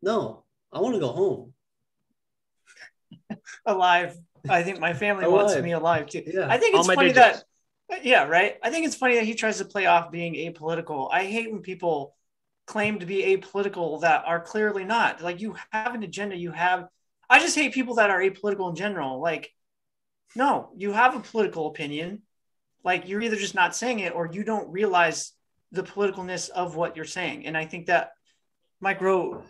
No, I want to go home. Alive. I think my family wants me alive too. Yeah. I think it's funny digits. I think it's funny that he tries to play off being apolitical. I hate when people claim to be apolitical that are clearly not. Like, you have an agenda, I just hate people that are apolitical in general. Like, no, you have a political opinion. Like, you're either just not saying it or you don't realize the politicalness of what you're saying. And I think that Mike Rowe,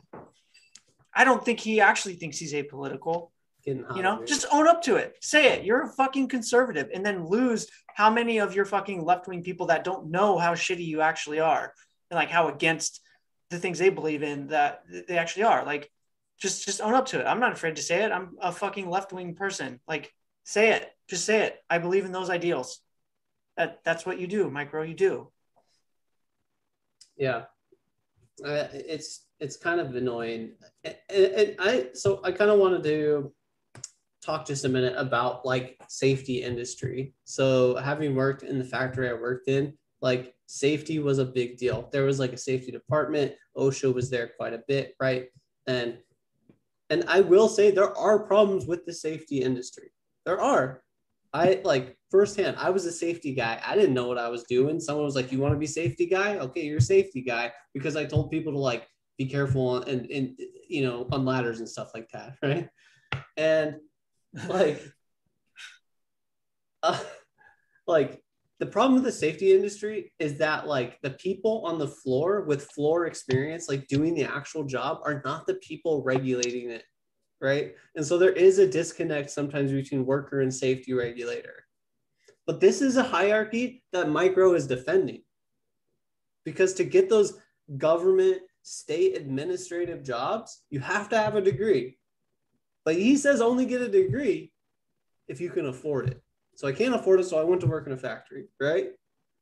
I don't think he actually thinks he's apolitical. You know, just own up to it. Say it. You're a fucking conservative, and then lose how many of your fucking left-wing people that don't know how shitty you actually are and like how against the things they believe in that they actually are. Like, just own up to it. I'm not afraid to say it. I'm a fucking left-wing person. Like, say it. Just say it. I believe in those ideals. That's what you do, Mike Rowe. You do. Yeah. It's kind of annoying. And so I kind of wanted to talk just a minute about like safety industry. So having worked in the factory I worked in, like safety was a big deal. There was like a safety department. OSHA was there quite a bit, right? And I will say there are problems with the safety industry. There are. I like firsthand, I was a safety guy. I didn't know what I was doing. Someone was like, you want to be safety guy? Okay, you're a safety guy. Because I told people to like be careful and you know, on ladders and stuff like that, right? And like the problem with the safety industry is that like the people on the floor with floor experience, like doing the actual job, are not the people regulating it, right? And so there is a disconnect sometimes between worker and safety regulator. But this is a hierarchy that Mike Rowe is defending, because to get those government, state administrative jobs, you have to have a degree. But he says only get a degree if you can afford it. So I can't afford it, so I went to work in a factory, right?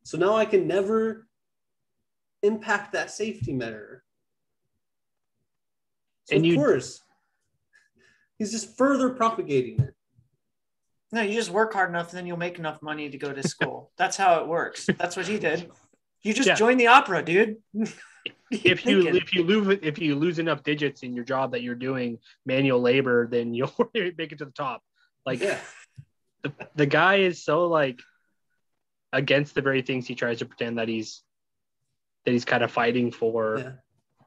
So now I can never impact that safety measure. So and of course, he's just further propagating it. No, you just work hard enough, and then you'll make enough money to go to school. That's how it works. That's what he did. You just join the opera, dude. if you lose enough digits in your job that you're doing manual labor, then you'll make it to the top. Like the guy is so like against the very things he tries to pretend that he's kind of fighting for,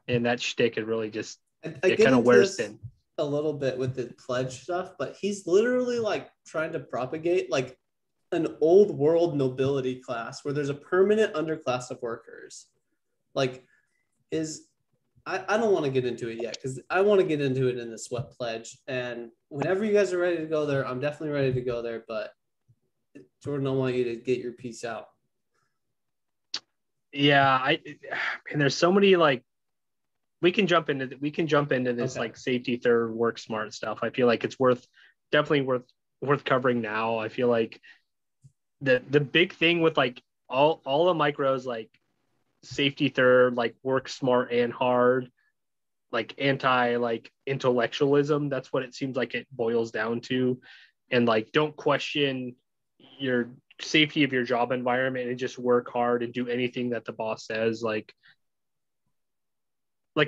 and that shtick is really just it kind of wears thin. A little bit with the pledge stuff, but he's literally like trying to propagate like an old world nobility class where there's a permanent underclass of workers. Like I don't want to get into it yet because I want to get into it in the sweat pledge, and whenever you guys are ready to go there, I'm definitely ready to go there, but Jordan, I want you to get your piece out. And there's so many like we can jump into this like safety third work smart stuff. I feel like it's worth covering now. I feel like the big thing with like all of Mike Rowe's like safety third, like work smart and hard, like anti like intellectualism. That's what it seems like it boils down to. And like, don't question your safety of your job environment and just work hard and do anything that the boss says. Like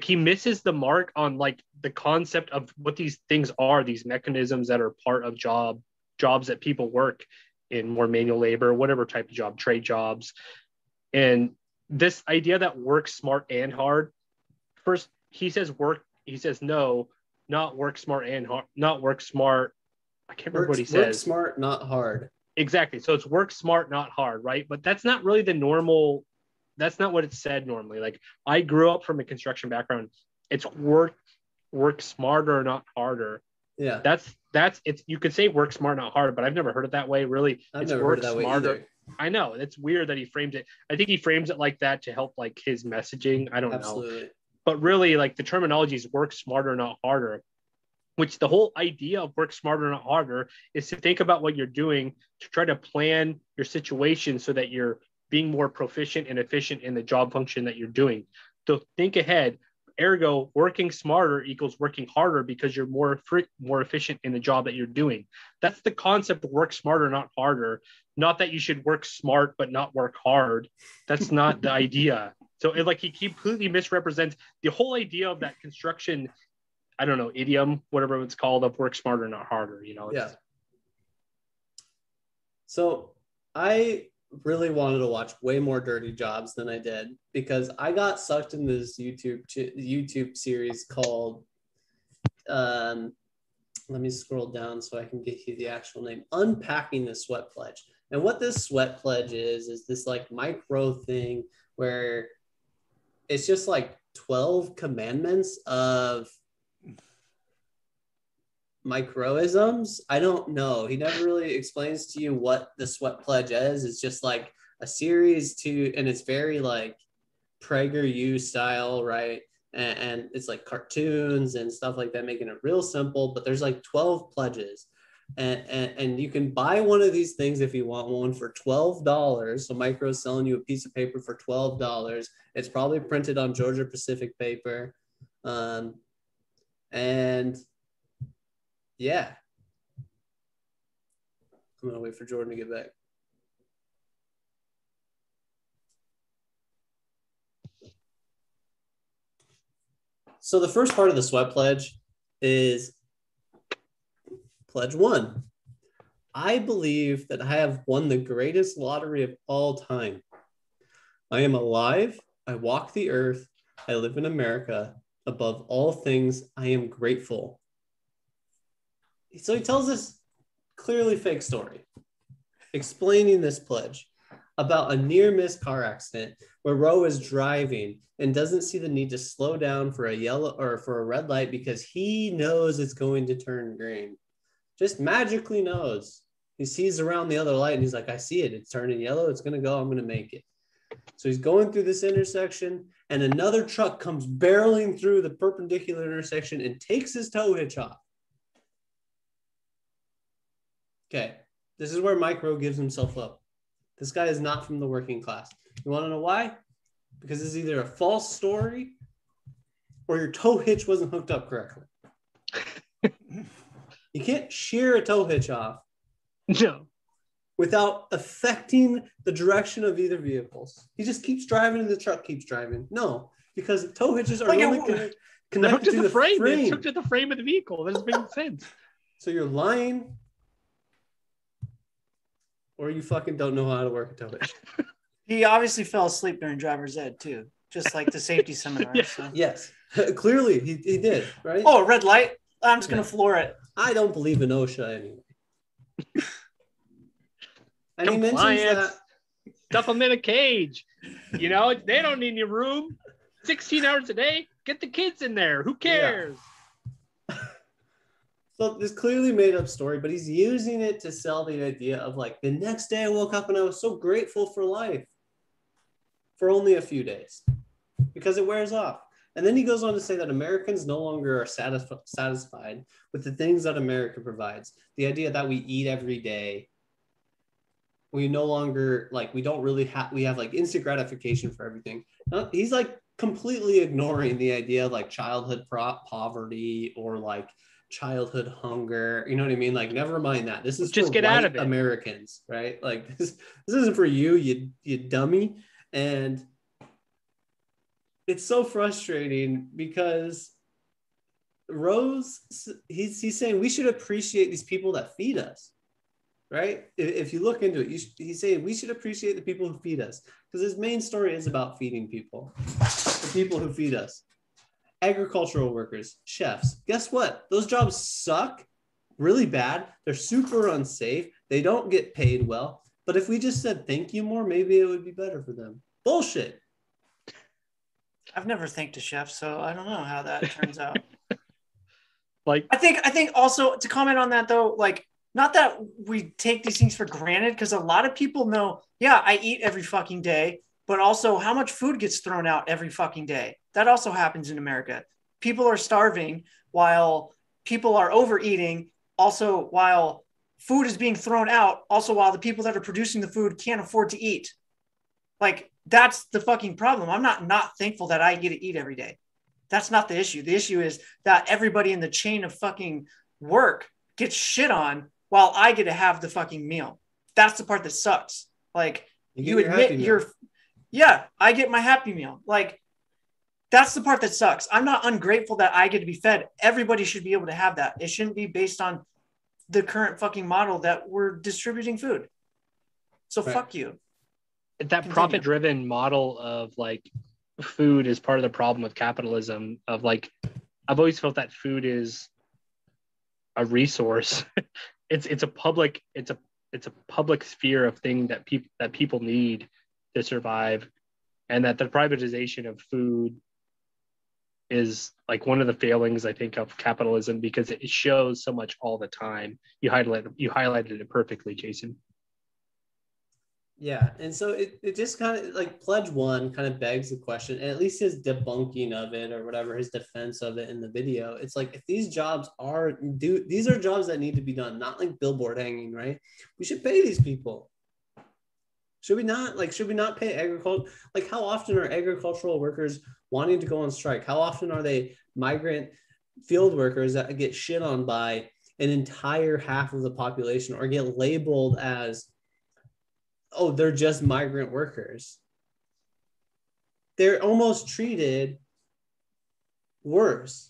he misses the mark on like the concept of what these things are, these mechanisms that are part of jobs that people work in, more manual labor, whatever type of job, trade jobs. And this idea that work smart and hard, first, he says, no, not work smart and hard, not work smart. I can't remember what he says. Work smart, not hard. Exactly. So it's work smart, not hard, right? But that's not really the normal. That's not what it's said normally. Like I grew up from a construction background. It's work smarter, not harder. Yeah. That's it's, you could say work smart, not hard, but I've never heard it that way. Really. It's work smarter. I know. It's weird that he frames it. I think he frames it like that to help like his messaging. I don't know. But really like the terminology is work smarter, not harder, which the whole idea of work smarter, not harder is to think about what you're doing, to try to plan your situation so that you're being more proficient and efficient in the job function that you're doing. So think ahead, ergo working smarter equals working harder because you're more efficient in the job that you're doing. That's the concept of work smarter, not harder. Not that you should work smart, but not work hard. That's not the idea. So it, like he completely misrepresents the whole idea of that construction, I don't know, idiom, whatever it's called, of work smarter, not harder, you know? Yeah. So I really wanted to watch way more Dirty Jobs than I did because I got sucked into this YouTube series called let me scroll down so I can get you the actual name, Unpacking the Sweat Pledge. And what this sweat pledge is this like Mike Rowe thing where it's just like 12 commandments of microisms. I don't know. He never really explains to you what the sweat pledge is. It's just like a series to, and it's very like Prager U style, right? And it's like cartoons and stuff like that, making it real simple. But there's like 12 pledges, and you can buy one of these things if you want one for $12. So Mike Rowe's selling you a piece of paper for $12. It's probably printed on Georgia Pacific paper, and yeah. I'm going to wait for Jordan to get back. So the first part of the sweat pledge is pledge one. I believe that I have won the greatest lottery of all time. I am alive. I walk the earth. I live in America. Above all things, I am grateful. So he tells this clearly fake story, explaining this pledge about a near-miss car accident where Rowe is driving and doesn't see the need to slow down for a yellow or for a red light because he knows it's going to turn green. Just magically knows. He sees around the other light and he's like, I see it. It's turning yellow. It's going to go. I'm going to make it. So he's going through this intersection and another truck comes barreling through the perpendicular intersection and takes his tow hitch off. Okay, this is where Mike Rowe gives himself up. This guy is not from the working class. You want to know why? Because it's either a false story or your tow hitch wasn't hooked up correctly. You can't shear a tow hitch off. No. without affecting the direction of either vehicles. He just keeps driving and the truck keeps driving. No, because the tow hitches are only connected to the frame. It's hooked to the frame of the vehicle. That doesn't make sense. So you're lying, or you fucking don't know how to work a tow hitch. He obviously fell asleep during driver's ed too, just like the safety seminar. Yeah. So. Yes, clearly he did, right? Oh, red light. I'm just going to floor it. I don't believe in OSHA anyway. And he mentions that. Stuff them in a cage. You know, they don't need any room. 16 hours a day. Get the kids in there. Who cares? Yeah. So this clearly made up story, but he's using it to sell the idea of like, the next day I woke up and I was so grateful for life for only a few days because it wears off. And then he goes on to say that Americans no longer are satisfied with the things that America provides. The idea that we eat every day. We no longer, like, we don't really have, we have like instant gratification for everything. He's like completely ignoring the idea of like childhood poverty or like childhood hunger. You know what I mean? Like, never mind that. This is just for get out of it. Americans, right? Like this isn't for you, you dummy. And it's so frustrating because Rose, he's saying we should appreciate these people that feed us, right? If you look into it, he's saying we should appreciate the people who feed us because his main story is about feeding people, the people who feed us. Agricultural workers, chefs, guess what? Those jobs suck really bad. They're super unsafe. They don't get paid well. But if we just said thank you more, maybe it would be better for them. Bullshit. I've never thanked a chef, so I don't know how that turns out. Like, I think also to comment on that though, like, not that we take these things for granted, because a lot of people know, yeah, I eat every fucking day, but also how much food gets thrown out every fucking day. That also happens in America. People are starving while people are overeating, also while food is being thrown out, also while the people that are producing the food can't afford to eat. Like, that's the fucking problem. I'm not thankful that I get to eat every day. That's not the issue. The issue is that everybody in the chain of fucking work gets shit on while I get to have the fucking meal. That's the part that sucks. Like, you admit I get my happy meal. Like, that's the part that sucks. I'm not ungrateful that I get to be fed. Everybody should be able to have that. It shouldn't be based on the current fucking model that we're distributing food. So right. Fuck you. That profit-driven model of like food is part of the problem with capitalism. Of like, I've always felt that food is a resource. it's a public sphere of thing that people need to survive, and that the privatization of food is like one of the failings I think of capitalism because it shows so much all the time. You highlighted it perfectly, Jason. Yeah, and so it just kind of like Pledge One kind of begs the question, and at least his debunking of it or whatever, his defense of it in the video, it's like, if these jobs these are jobs that need to be done, not like billboard hanging, right? We should pay these people. Should we not? Like, should we not pay agriculture? Like, how often are agricultural workers wanting to go on strike? How often are they migrant field workers that get shit on by an entire half of the population or get labeled as, oh, they're just migrant workers. They're almost treated worse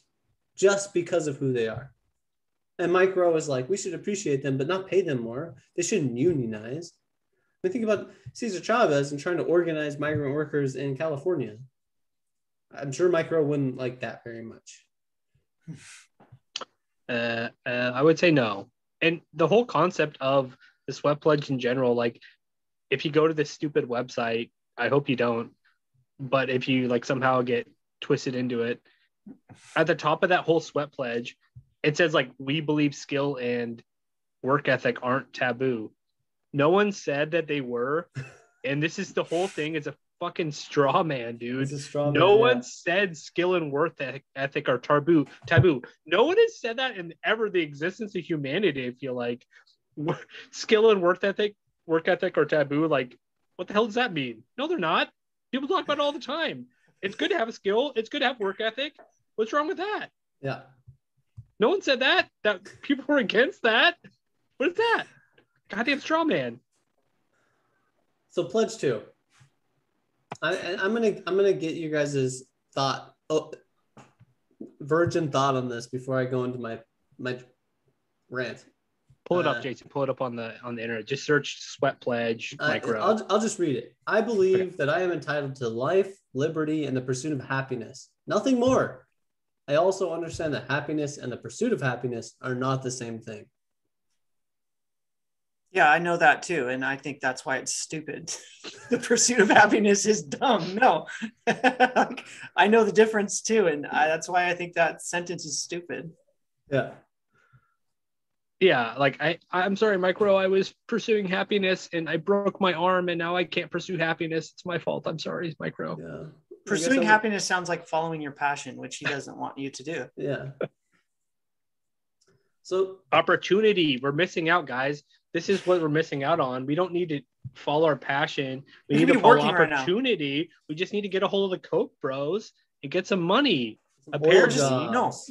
just because of who they are. And Mike Rowe is like, we should appreciate them, but not pay them more. They shouldn't unionize. I mean, think about Cesar Chavez and trying to organize migrant workers in California. I'm sure Mike Rowe wouldn't like that very much. I would say no. And the whole concept of the sweat pledge in general, like, if you go to this stupid website, I hope you don't, but if you like somehow get twisted into it, at the top of that whole sweat pledge, it says like, we believe skill and work ethic aren't taboo. No one said that they were. And this is the whole thing. It's a fucking straw man, dude. It's a straw man, no one said skill and work ethic are taboo. No one has said that in ever the existence of humanity. I feel like skill and work ethic or taboo, like, what the hell does that mean? No, they're not. People talk about it all the time. It's good to have a skill. It's good to have work ethic. What's wrong with that? Yeah. No one said that people were against that. What is that? Goddamn straw man. So pledge two. I'm gonna get you guys' thought, virgin thought on this before I go into my rant. Pull it up, Jason. Pull it up on the internet. Just search "sweat pledge." Mike Rowe. I'll just read it. I believe that I am entitled to life, liberty, and the pursuit of happiness. Nothing more. I also understand that happiness and the pursuit of happiness are not the same thing. Yeah, I know that too, and I think that's why it's stupid. The pursuit of happiness is dumb. No, like, I know the difference too, and that's why I think that sentence is stupid. Yeah. Yeah, like I'm sorry, Mike Rowe, I was pursuing happiness and I broke my arm and now I can't pursue happiness. It's my fault. I'm sorry, Mike Rowe. Yeah. Pursuing happiness sounds like following your passion, which he doesn't want you to do. Yeah. So opportunity. We're missing out, guys. This is what we're missing out on. We don't need to follow our passion. We need to follow opportunity. Right, we just need to get a hold of the Koch bros and get some money.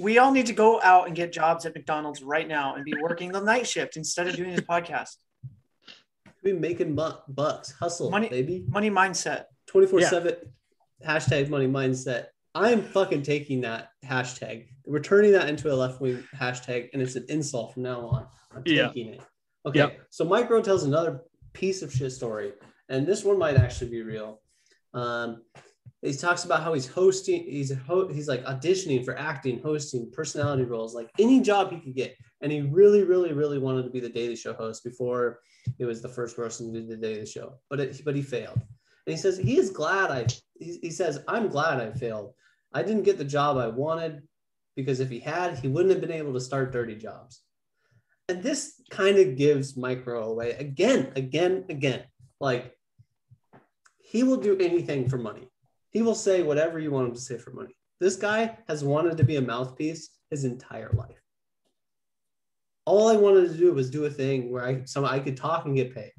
We all need to go out and get jobs at McDonald's right now and be working the night shift instead of doing this podcast. Be making bucks, hustle, money, baby. Money mindset. 24/7 # money mindset. I'm fucking taking that hashtag. We're turning that into a left-wing hashtag, and it's an insult from now on. I'm taking it. Okay, so Mike Rowe tells another piece of shit story, and this one might actually be real. He talks about how he's hosting, he's like auditioning for acting, hosting, personality roles, like any job he could get. And he really, really, really wanted to be the Daily Show host before he was the first person to do the Daily Show, but he failed. And he says, I'm glad I failed. I didn't get the job I wanted because if he had, he wouldn't have been able to start Dirty Jobs. And this kind of gives Mike Rowe away again. Like, he will do anything for money. He will say whatever you want him to say for money. This guy has wanted to be a mouthpiece his entire life. All I wanted to do was do a thing where I could talk and get paid.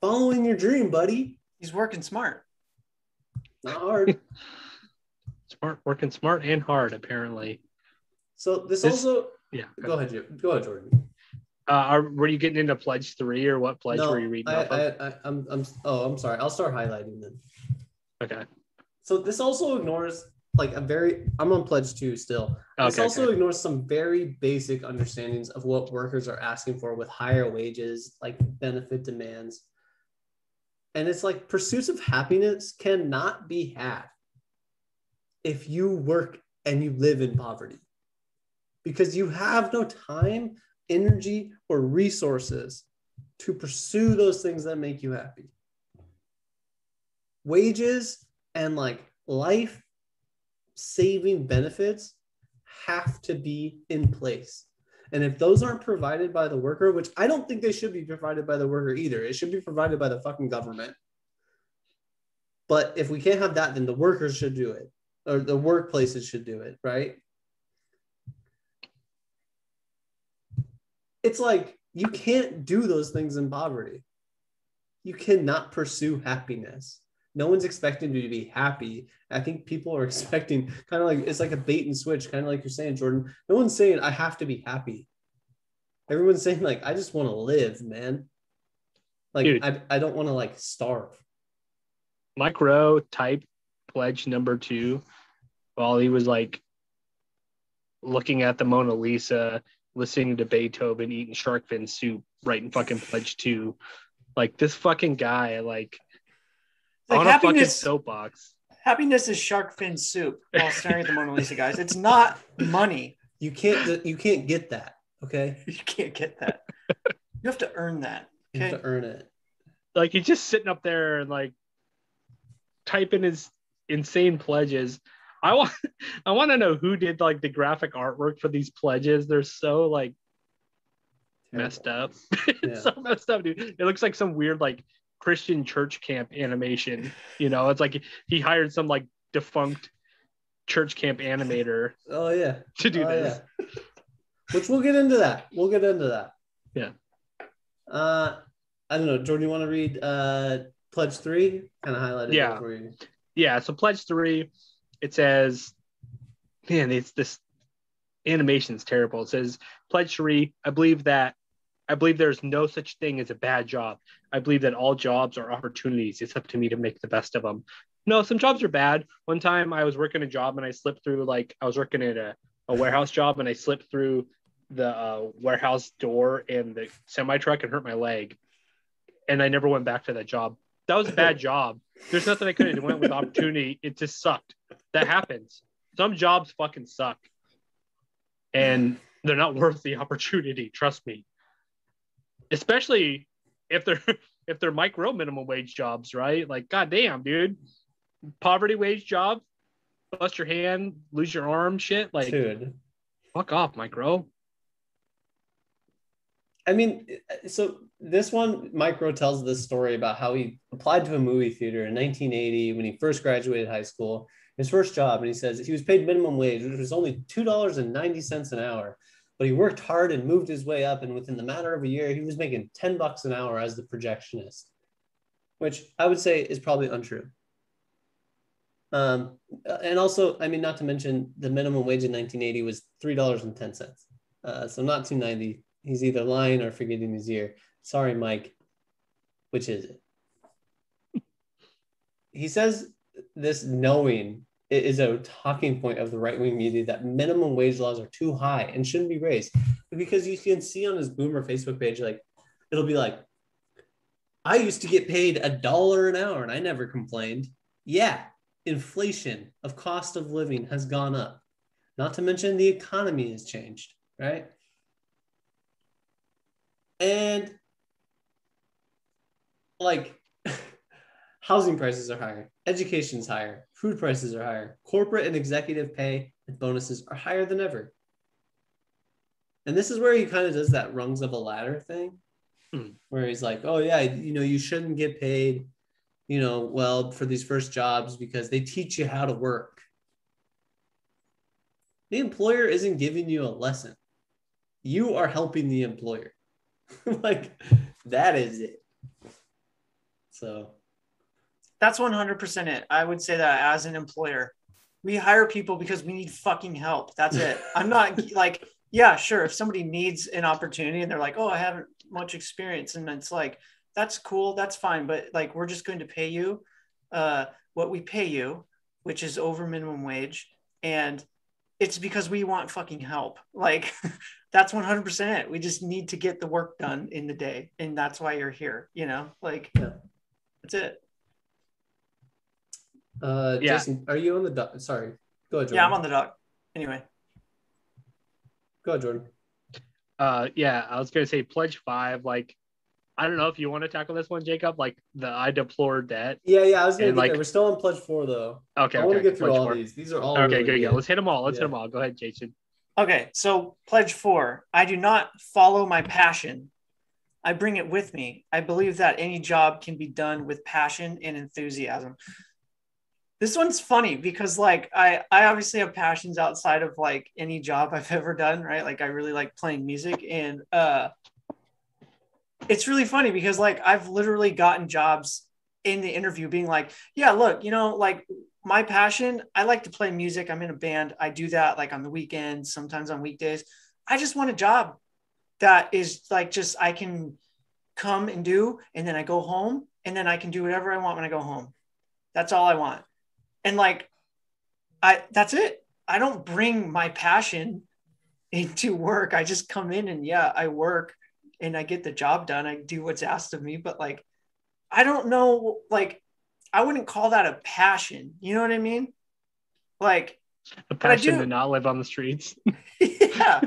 Following your dream, buddy. He's working smart. Not hard. Working smart and hard, apparently. So go ahead, Jordan. Were you getting into pledge three or what pledge were you reading? I'm sorry. I'll start highlighting them. Okay. So this also ignores I'm on pledge two still. This also ignores some very basic understandings of what workers are asking for with higher wages, like benefit demands. And it's like pursuits of happiness cannot be had if you work and you live in poverty because you have no time, energy, or resources to pursue those things that make you happy. Wages and life saving benefits have to be in place. And if those aren't provided by the worker, which I don't think they should be provided by the worker either, it should be provided by the fucking government. But if we can't have that, then the workers should do it, or the workplaces should do it, right? It's like, you can't do those things in poverty. You cannot pursue happiness. No one's expecting you to be happy. I think people are expecting it's like a bait and switch, kind of like you're saying, Jordan. No one's saying, I have to be happy. Everyone's saying, I just want to live, man. Dude, I don't want to, starve. Mike Rowe typed pledge number 2 while he was, looking at the Mona Lisa, listening to Beethoven, eating shark fin soup, writing fucking pledge 2. This fucking guy, on a fucking soapbox. Happiness is shark fin soup while staring at the Mona Lisa, guys. It's not money. You can't get that, okay? You can't get that. You have to earn that. Okay? You have to earn it. He's just sitting up there and, typing his insane pledges. I want to know who did the graphic artwork for these pledges. They're so messed up. It's so messed up, dude. It looks like some weird Christian church camp animation. It's like he hired some defunct church camp animator. Oh yeah, to do this. Yeah. Which we'll get into that. Yeah. I don't know, Jordan. You want to read pledge 3? Kind of highlighted. Yeah. For you. Yeah. So pledge 3. It says, it's this animation's terrible. It says, Pledge 3, I believe that I believe there's no such thing as a bad job. I believe that all jobs are opportunities. It's up to me to make the best of them. No, some jobs are bad. One time I was working a job and I slipped through, like I was working at a warehouse job and I slipped through the warehouse door in the semi truck and hurt my leg. And I never went back to that job. That was a bad job. There's nothing I could have done with opportunity. It just sucked. That happens. Some jobs fucking suck. And they're not worth the opportunity. Trust me. Especially if they're Mike Rowe minimum wage jobs, right? Like, goddamn, dude, poverty wage job, bust your hand, lose your arm, shit. Like, dude, fuck off, Mike Rowe. I mean, so this one, Mike Rowe tells this story about how he applied to a movie theater in 1980 when he first graduated high school, his first job, and he says he was paid minimum wage, which was only $2.90 an hour. But he worked hard and moved his way up, and within the matter of a year, he was making $10 an hour as the projectionist, which I would say is probably untrue. And also, I mean, not to mention the minimum wage in 1980 was $3.10, so not $2.90. He's either lying or forgetting his year. Sorry, Mike. Which is it? He says this knowing. It is a talking point of the right-wing media that minimum wage laws are too high and shouldn't be raised, because you can see on his Boomer Facebook page, like, it'll be like, I used to get paid $1 an hour and I never complained. Yeah, inflation of cost of living has gone up. Not to mention the economy has changed, right? And like, housing prices are higher, education's higher, food prices are higher, corporate and executive pay and bonuses are higher than ever. And this is where he kind of does that rungs of a ladder thing, where he's like, oh yeah, you know, you shouldn't get paid, you know, well for these first jobs because they teach you how to work. The employer isn't giving you a lesson. You are helping the employer. Like, that is it. So. That's 100% it. I would say that as an employer, we hire people because we need fucking help. That's it. I'm not like, yeah, sure. If somebody needs an opportunity and they're like, oh, I haven't much experience. And it's like, that's cool. That's fine. But like, we're just going to pay you what we pay you, which is over minimum wage. And it's because we want fucking help. Like, that's 100% it. We just need to get the work done in the day. And that's why you're here, you know, like, that's it. Yeah. Jason, are you on the dock? Sorry, go ahead, Jordan. Yeah, I'm on the dock. Anyway, go ahead, Jordan. Yeah, I was gonna say pledge 5. Like, I don't know if you want to tackle this one, Jacob. Like the I deplore debt. Yeah, I was gonna. We're still on pledge 4 though. Okay, I want to get through all these. These are all okay. Really good. Let's hit them all. Hit them all. Go ahead, Jason. Okay, so pledge 4. I do not follow my passion. I bring it with me. I believe that any job can be done with passion and enthusiasm. This one's funny because like I obviously have passions outside of like any job I've ever done, right? Like I really like playing music, and it's really funny because like I've literally gotten jobs in the interview being like, yeah, look, you know, like my passion, I like to play music. I'm in a band. I do that like on the weekends, sometimes on weekdays. I just want a job that is like just I can come and do, and then I go home, and then I can do whatever I want when I go home. That's all I want. And like, that's it. I don't bring my passion into work. I just come in and yeah, I work and I get the job done. I do what's asked of me, but like, I don't know, like, I wouldn't call that a passion. You know what I mean? Like a passion to not live on the streets. Yeah.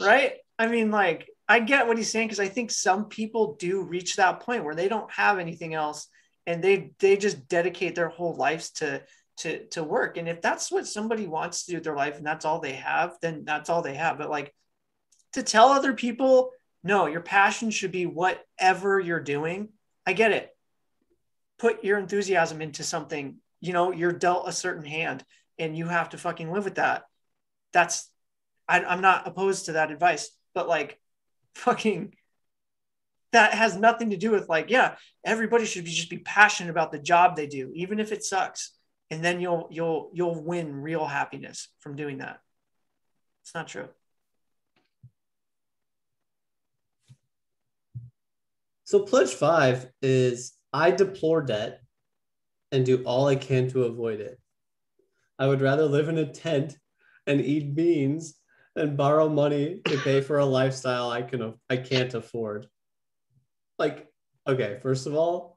Right. I mean, like, I get what he's saying, because I think some people do reach that point where they don't have anything else and they just dedicate their whole lives to work. And if that's what somebody wants to do with their life and that's all they have, then that's all they have. But like to tell other people, no, your passion should be whatever you're doing. I get it. Put your enthusiasm into something, you know, you're dealt a certain hand and you have to fucking live with that. That's, I'm not opposed to that advice, but like fucking that has nothing to do with like, yeah, everybody should be just be passionate about the job they do, even if it sucks. And then you'll win real happiness from doing that. It's not true. So pledge 5 is I deplore debt and do all I can to avoid it. I would rather live in a tent and eat beans than borrow money to pay for a lifestyle I can't afford. Like, okay, first of all,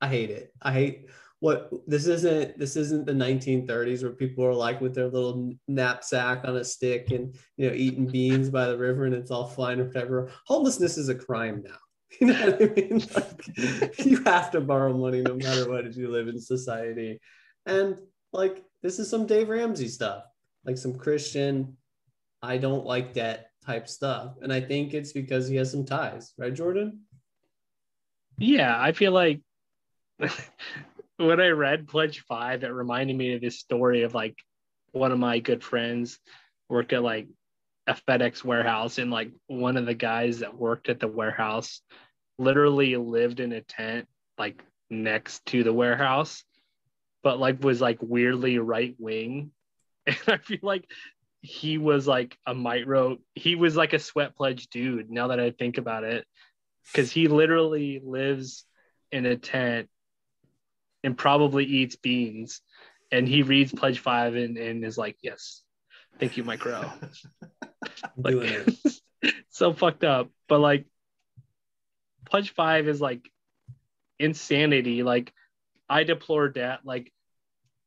I hate it. I hate what this isn't the 1930s where people are like with their little knapsack on a stick and, you know, eating beans by the river and it's all fine or whatever. Homelessness is a crime now. You know what I mean? Like, you have to borrow money no matter what if you live in society. And like, this is some Dave Ramsey stuff, like some Christian, I don't like debt type stuff. And I think it's because he has some ties, right, Jordan? Yeah, I feel like when I read Pledge 5, it reminded me of this story of like one of my good friends worked at like a FedEx warehouse, and like one of the guys that worked at the warehouse literally lived in a tent like next to the warehouse, but like was like weirdly right wing. And I feel like he was like a Mike Rowe, he was like a sweat pledge dude, now that I think about it, because he literally lives in a tent and probably eats beans, and he reads Pledge 5 and is like, yes, thank you, Mike Rowe. Like, so fucked up. But like Pledge 5 is like insanity. Like, I deplore debt. Like,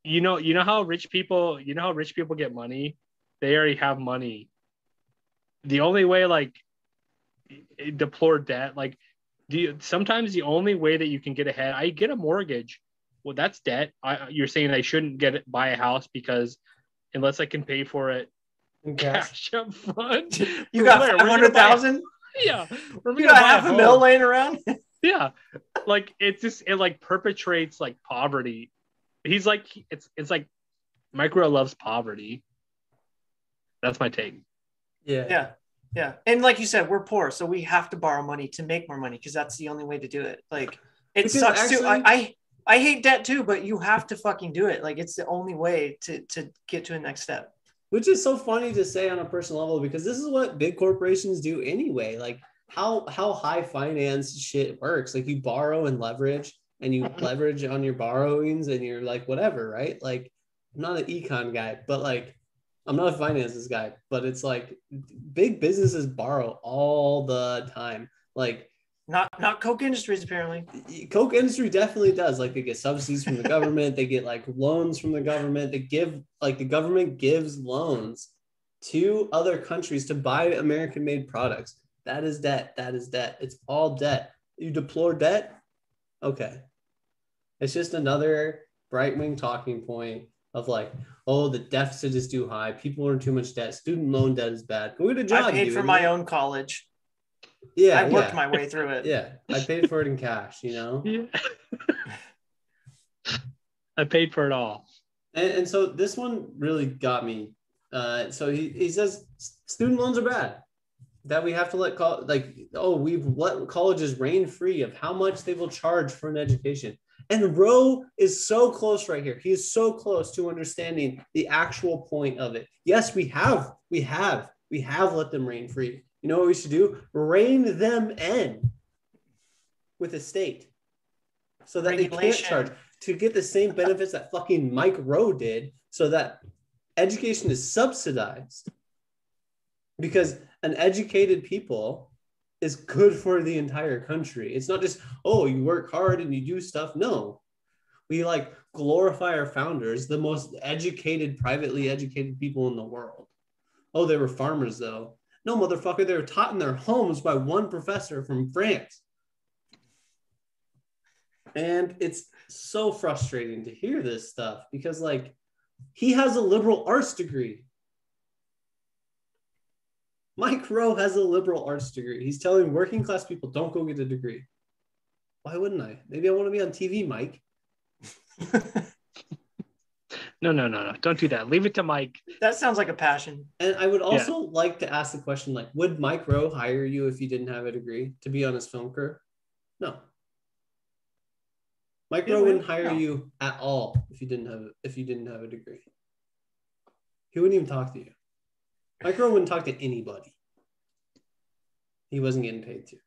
you know how rich people, get money? They already have money. The only way, like, deplore debt, like, sometimes the only way that you can get ahead, I get a mortgage. Well, that's debt. You're saying I shouldn't buy a house because unless I can pay for it cash up front. You got 100,000? Yeah. You got $500,000 laying around? Yeah. Like, it's just, it like perpetrates like poverty. He's like, it's like Mike Rowe loves poverty. That's my take. Yeah. Yeah. Yeah. And like you said, we're poor, so we have to borrow money to make more money because that's the only way to do it. Like, it because sucks actually, too. I hate debt too, but you have to fucking do it. Like, it's the only way to get to the next step. Which is so funny to say on a personal level, because this is what big corporations do anyway. Like, how high finance shit works. Like, you borrow and leverage, and you leverage on your borrowings, and you're like, whatever, right? Like, I'm not an econ guy, but like, I'm not a finances guy, but it's like big businesses borrow all the time. Like, not Koch Industries, apparently. Koch Industry definitely does. Like, they get subsidies from the government. They get like loans from the government. They give, like, the government gives loans to other countries to buy American made products. That is debt. That is debt. It's all debt. You deplore debt? Okay. It's just another right wing talking point of like, oh, the deficit is too high. People are in too much debt. Student loan debt is bad. Go get a job. I paid for my own college. Yeah. I worked my way through it. Yeah. I paid for it in cash, you know? Yeah. I paid for it all. And so this one really got me. So he says student loans are bad. That we have to let we've let colleges reign free of how much they will charge for an education. And Rowe is so close right here. He is so close to understanding the actual point of it. Yes, we have let them reign free. You know what we should do? Rein them in with a state so that regulation. They can't charge to get the same benefits that fucking Mike Rowe did, so that education is subsidized, because an educated people is good for the entire country. It's not just, oh, you work hard and you do stuff. No, we like glorify our founders, the most educated, privately educated people in the world. Oh, they were farmers though. No, motherfucker, they were taught in their homes by one professor from France. And it's so frustrating to hear this stuff because, like, he has a liberal arts degree. Mike Rowe has a liberal arts degree. He's telling working class people, don't go get a degree. Why wouldn't I? Maybe I want to be on TV, Mike. No. Don't do that. Leave it to Mike. That sounds like a passion. And I would also like to ask the question, like, would Mike Rowe hire you if you didn't have a degree to be on his film crew? No. Mike Rowe wouldn't hire you at all if you didn't have a degree. He wouldn't even talk to you. Mike Rowe wouldn't talk to anybody. He wasn't getting paid to.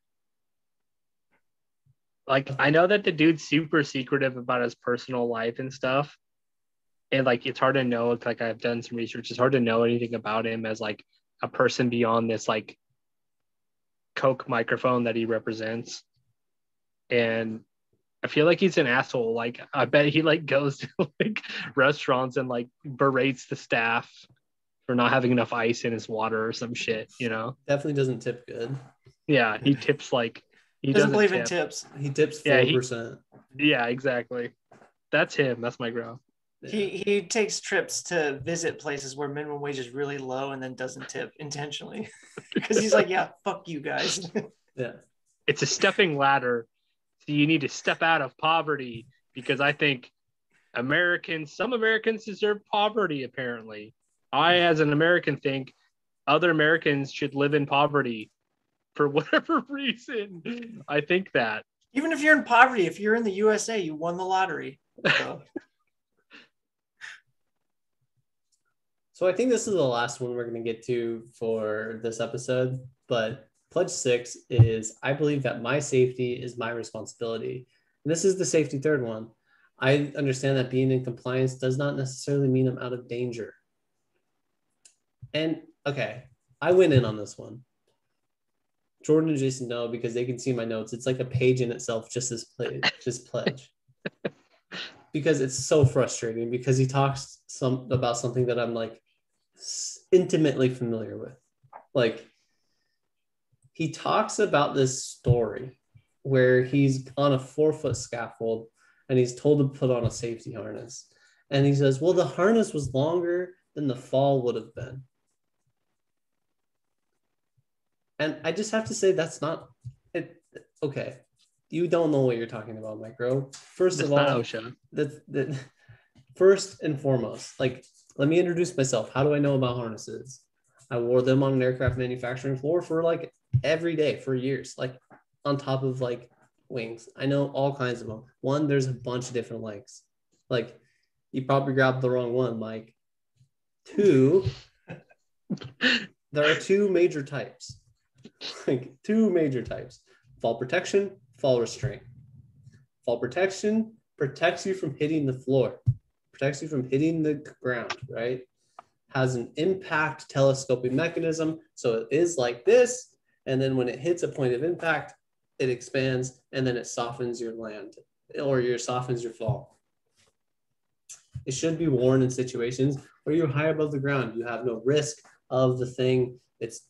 like, I know that the dude's super secretive about his personal life and stuff. And like, it's hard to know, like I've done some research, it's hard to know anything about him as like a person beyond this like Koch microphone that he represents. And I feel like he's an asshole. Like, I bet he like goes to like restaurants and like berates the staff for not having enough ice in his water or some shit, you know? Definitely doesn't tip good. Yeah, he tips like... He doesn't believe in tips. He tips 4%. Yeah, exactly. That's him. That's Mike Rowe. He takes trips to visit places where minimum wage is really low and then doesn't tip intentionally because he's like, yeah, fuck you guys. Yeah. It's a stepping ladder. So you need to step out of poverty because I think some Americans deserve poverty, apparently. I, as an American, think other Americans should live in poverty for whatever reason. I think that. Even if you're in poverty, if you're in the USA, you won the lottery. So. So I think this is the last one we're going to get to for this episode, but Pledge 6 is, I believe that my safety is my responsibility. And this is the safety third one. I understand that being in compliance does not necessarily mean I'm out of danger. And okay, I went in on this one. Jordan and Jason know because they can see my notes. It's like a page in itself, just this pledge, because it's so frustrating because he talks about something that I'm like intimately familiar with. Like, he talks about this story where he's on a 4-foot scaffold and he's told to put on a safety harness. And he says, well, the harness was longer than the fall would have been. And I just have to say, that's not it. Okay, you don't know what you're talking about, Mike Rowe. First and foremost, like, let me introduce myself. How do I know about harnesses? I wore them on an aircraft manufacturing floor for like every day for years, like on top of like wings. I know all kinds of them. One, there's a bunch of different lengths. Like, you probably grabbed the wrong one, Mike. Two, there are two major types. Like, two major types: fall protection, fall restraint. Fall protection protects you from hitting the floor, protects you from hitting the ground, right? Has an impact telescoping mechanism. So it is like this. And then when it hits a point of impact, it expands and then it softens your land or softens your fall. It should be worn in situations where you're high above the ground. You have no risk of the thing. It's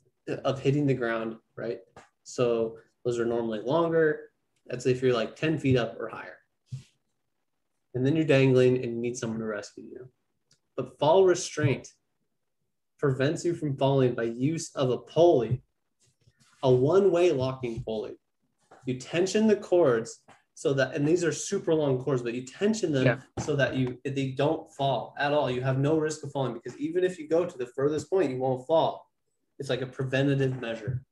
of hitting the ground, right? So those are normally longer. That's if you're like 10 feet up or higher. And then you're dangling and you need someone to rescue you. But fall restraint prevents you from falling by use of a pulley, a one-way locking pulley. You tension the cords so that, and these are super long cords, but you tension them so that they don't fall at all. You have no risk of falling because even if you go to the furthest point, you won't fall. It's like a preventative measure.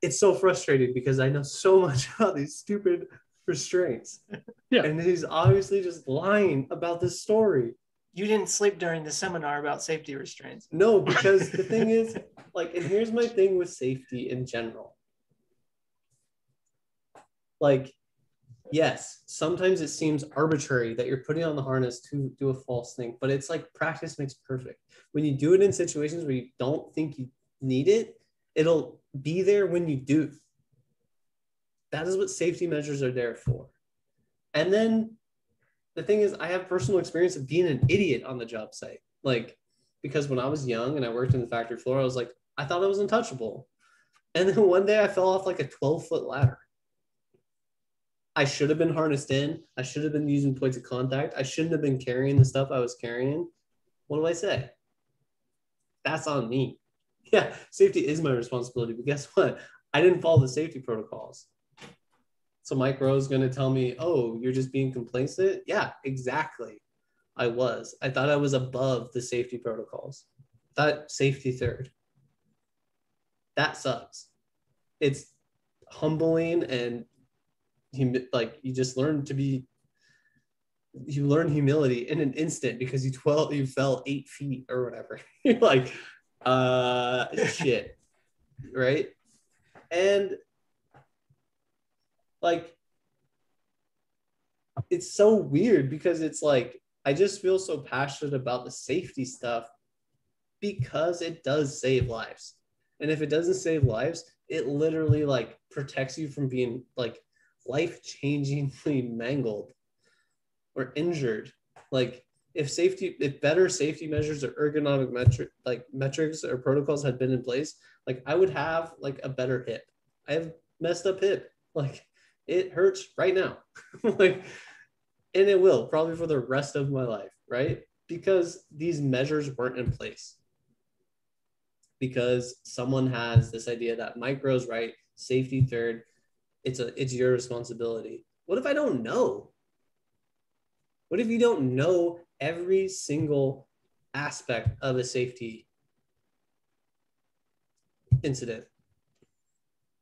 It's so frustrating because I know so much about these stupid restraints. Yeah. And he's obviously just lying about this story. You didn't sleep during the seminar about safety restraints. No, because the thing is, like, and here's my thing with safety in general. Like, yes, sometimes it seems arbitrary that you're putting on the harness to do a false thing, but it's like practice makes perfect. When you do it in situations where you don't think you need it, it'll be there when you do. That is what safety measures are there for. And then the thing is, I have personal experience of being an idiot on the job site. Like, because when I was young and I worked in the factory floor, I was like, I thought I was untouchable. And then one day I fell off like a 12-foot ladder. I should have been harnessed in. I should have been using points of contact. I shouldn't have been carrying the stuff I was carrying. What do I say? That's on me. Yeah, safety is my responsibility, but guess what? I didn't follow the safety protocols. So Mike Rowe's going to tell me, oh, you're just being complacent? Yeah, exactly. I was. I thought I was above the safety protocols. That safety third. That sucks. It's humbling and like you just learn to be, you learn humility in an instant because you fell 8 feet or whatever. You're like, shit, right? And like, it's so weird because it's like, I just feel so passionate about the safety stuff because it does save lives. And if it doesn't save lives, it literally like protects you from being like life-changingly mangled or injured. Like if better safety measures or ergonomic metrics or protocols had been in place, like I would have like a better hip. I have messed up hip. Like it hurts right now. Like, and it will probably for the rest of my life, right? Because these measures weren't in place. Because someone has this idea that Mike Rowe's right, safety third, it's your responsibility. What if I don't know? What if you don't know every single aspect of a safety incident?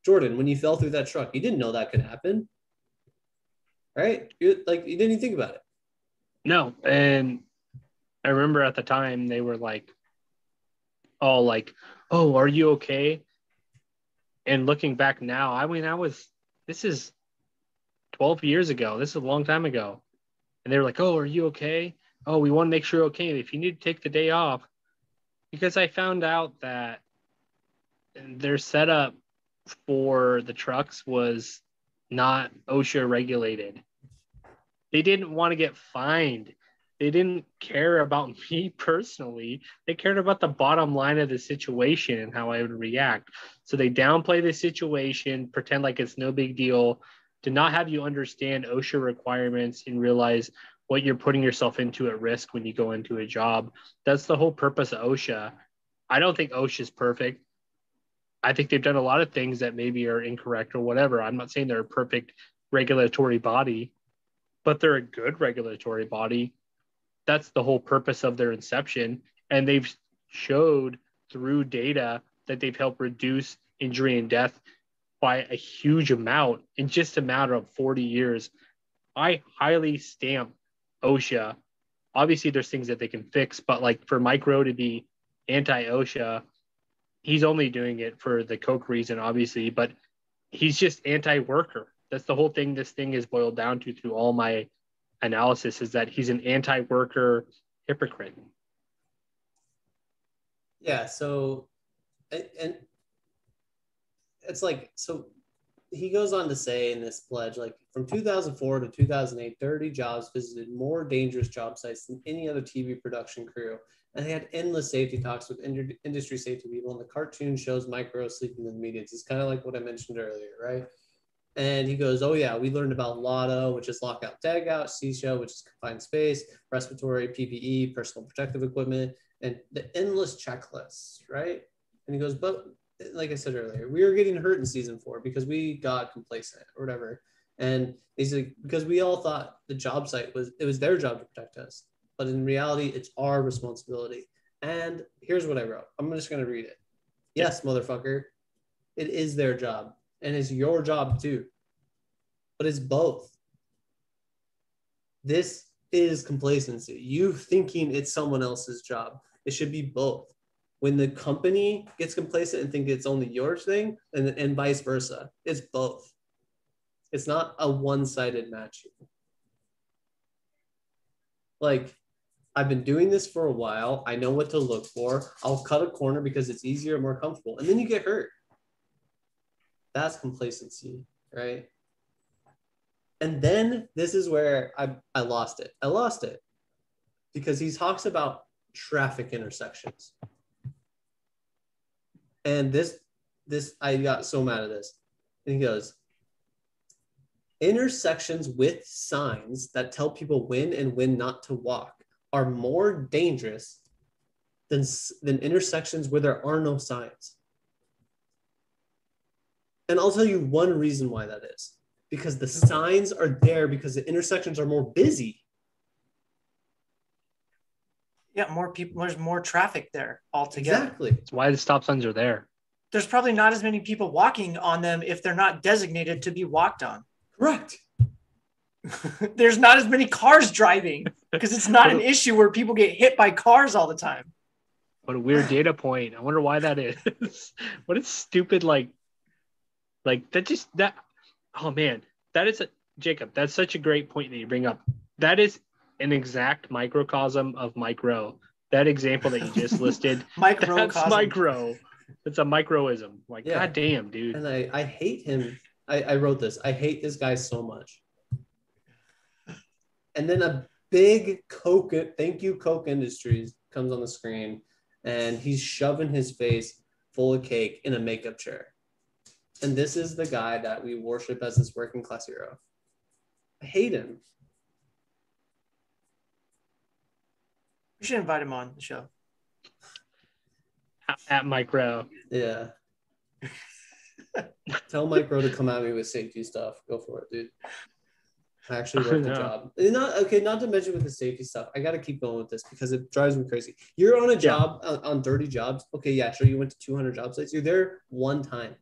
Jordan, when you fell through that truck, you didn't know that could happen, right? You didn't even think about it. No, and I remember at the time they were like, all like, oh, are you okay? And looking back now, I mean, this is 12 years ago. This is a long time ago. And they were like, oh, are you okay? Oh, we want to make sure you're okay. If you need to take the day off, because I found out that their setup for the trucks was not OSHA regulated. They didn't want to get fined. They didn't care about me personally. They cared about the bottom line of the situation and how I would react. So they downplay the situation, pretend like it's no big deal, to not have you understand OSHA requirements and realize what you're putting yourself into at risk when you go into a job. That's the whole purpose of OSHA. I don't think OSHA is perfect. I think they've done a lot of things that maybe are incorrect or whatever. I'm not saying they're a perfect regulatory body, but they're a good regulatory body. That's the whole purpose of their inception. And they've showed through data that they've helped reduce injury and death by a huge amount in just a matter of 40 years. I highly stamp OSHA. Obviously, there's things that they can fix, but like for Mike Rowe to be anti-OSHA, he's only doing it for the Koch reason, obviously, but he's just anti-worker. That's the whole thing this thing is boiled down to through all my analysis, is that he's an anti-worker hypocrite. Yeah, so and it's like, so he goes on to say in this pledge, like from 2004 to 2008, Dirty Jobs visited more dangerous job sites than any other TV production crew, and they had endless safety talks with industry safety people, and the cartoon shows Mike Rowe sleeping in the meetings. It's kind of like what I mentioned earlier, right? And he goes, oh yeah, we learned about LOTO, which is lockout, tagout, C-show, which is confined space, respiratory, PPE, personal protective equipment, and the endless checklists, right? And he goes, but like I said earlier, we were getting hurt in season 4 because we got complacent or whatever. And he's like, because we all thought the job site it was their job to protect us. But in reality, it's our responsibility. And here's what I wrote. I'm just going to read it. Yes, motherfucker, it is their job. And it's your job too, but it's both. This is complacency. You thinking it's someone else's job. It should be both. When the company gets complacent and think it's only your thing, and vice versa, it's both. It's not a one-sided match. Like, I've been doing this for a while. I know what to look for. I'll cut a corner because it's easier and more comfortable. And then you get hurt. That's complacency, right? And then this is where I lost it. I lost it because he talks about traffic intersections. And this I got so mad at this. And he goes, intersections with signs that tell people when and when not to walk are more dangerous than intersections where there are no signs. And I'll tell you one reason why that is, because the signs are there because the intersections are more busy. Yeah, more people, there's more traffic there altogether. Exactly. That's why the stop signs are there. There's probably not as many people walking on them if they're not designated to be walked on. Correct. There's not as many cars driving because it's not an issue where people get hit by cars all the time. What a weird data point. I wonder why that is. What a stupid, like that just that. Oh man, that is Jacob. That's such a great point that you bring up. That is an exact microcosm of Mike Rowe. That example that you just listed. Microcosm. Mike Rowe. It's a microism. Like, yeah. Goddamn, dude. And I hate him. I wrote this. I hate this guy so much. And then a big Coke. Thank you, Koch Industries comes on the screen, and he's shoving his face full of cake in a makeup chair. And this is the guy that we worship as this working class hero. I hate him. We should invite him on the show. At Mike Rowe. Yeah. Tell Mike Rowe to come at me with safety stuff. Go for it, dude. I actually worked the job. Not to mention with the safety stuff. I got to keep going with this because it drives me crazy. You're on a job on Dirty Jobs. Okay, yeah, sure. You went to 200 job sites. You're there one time.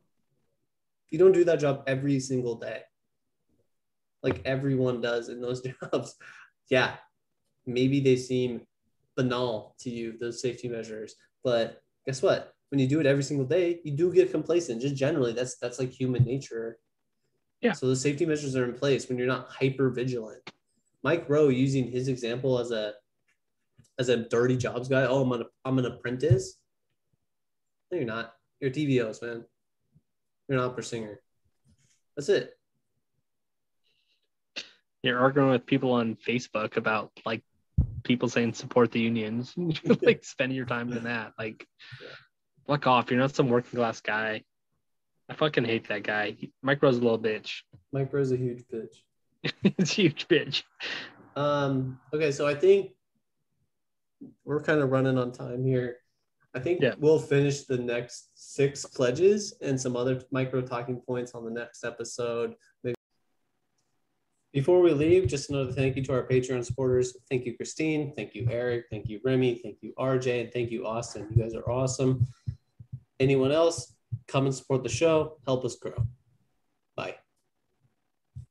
You don't do that job every single day, like everyone does in those jobs. Yeah, maybe they seem banal to you, those safety measures. But guess what? When you do it every single day, you do get complacent. Just generally, that's like human nature. Yeah. So the safety measures are in place when you're not hyper vigilant. Mike Rowe, using his example as a dirty jobs guy. Oh, I'm an apprentice. No, you're not. You're DVOs, man. You're an opera singer. That's it. You're arguing with people on Facebook about like people saying support the unions. You're like spending your time in that. Like, fuck off. You're not some working class guy. I fucking hate that guy. Mike Rowe's a little bitch. Mike Rowe's a huge bitch. It's a huge bitch. Okay, so I think we're kind of running on time here. I think we'll finish the next 6 pledges and some other micro talking points on the next episode. Maybe. Before we leave, just another thank you to our Patreon supporters. Thank you, Christine. Thank you, Eric. Thank you, Remy. Thank you, RJ. And thank you, Austin. You guys are awesome. Anyone else? Come and support the show. Help us grow.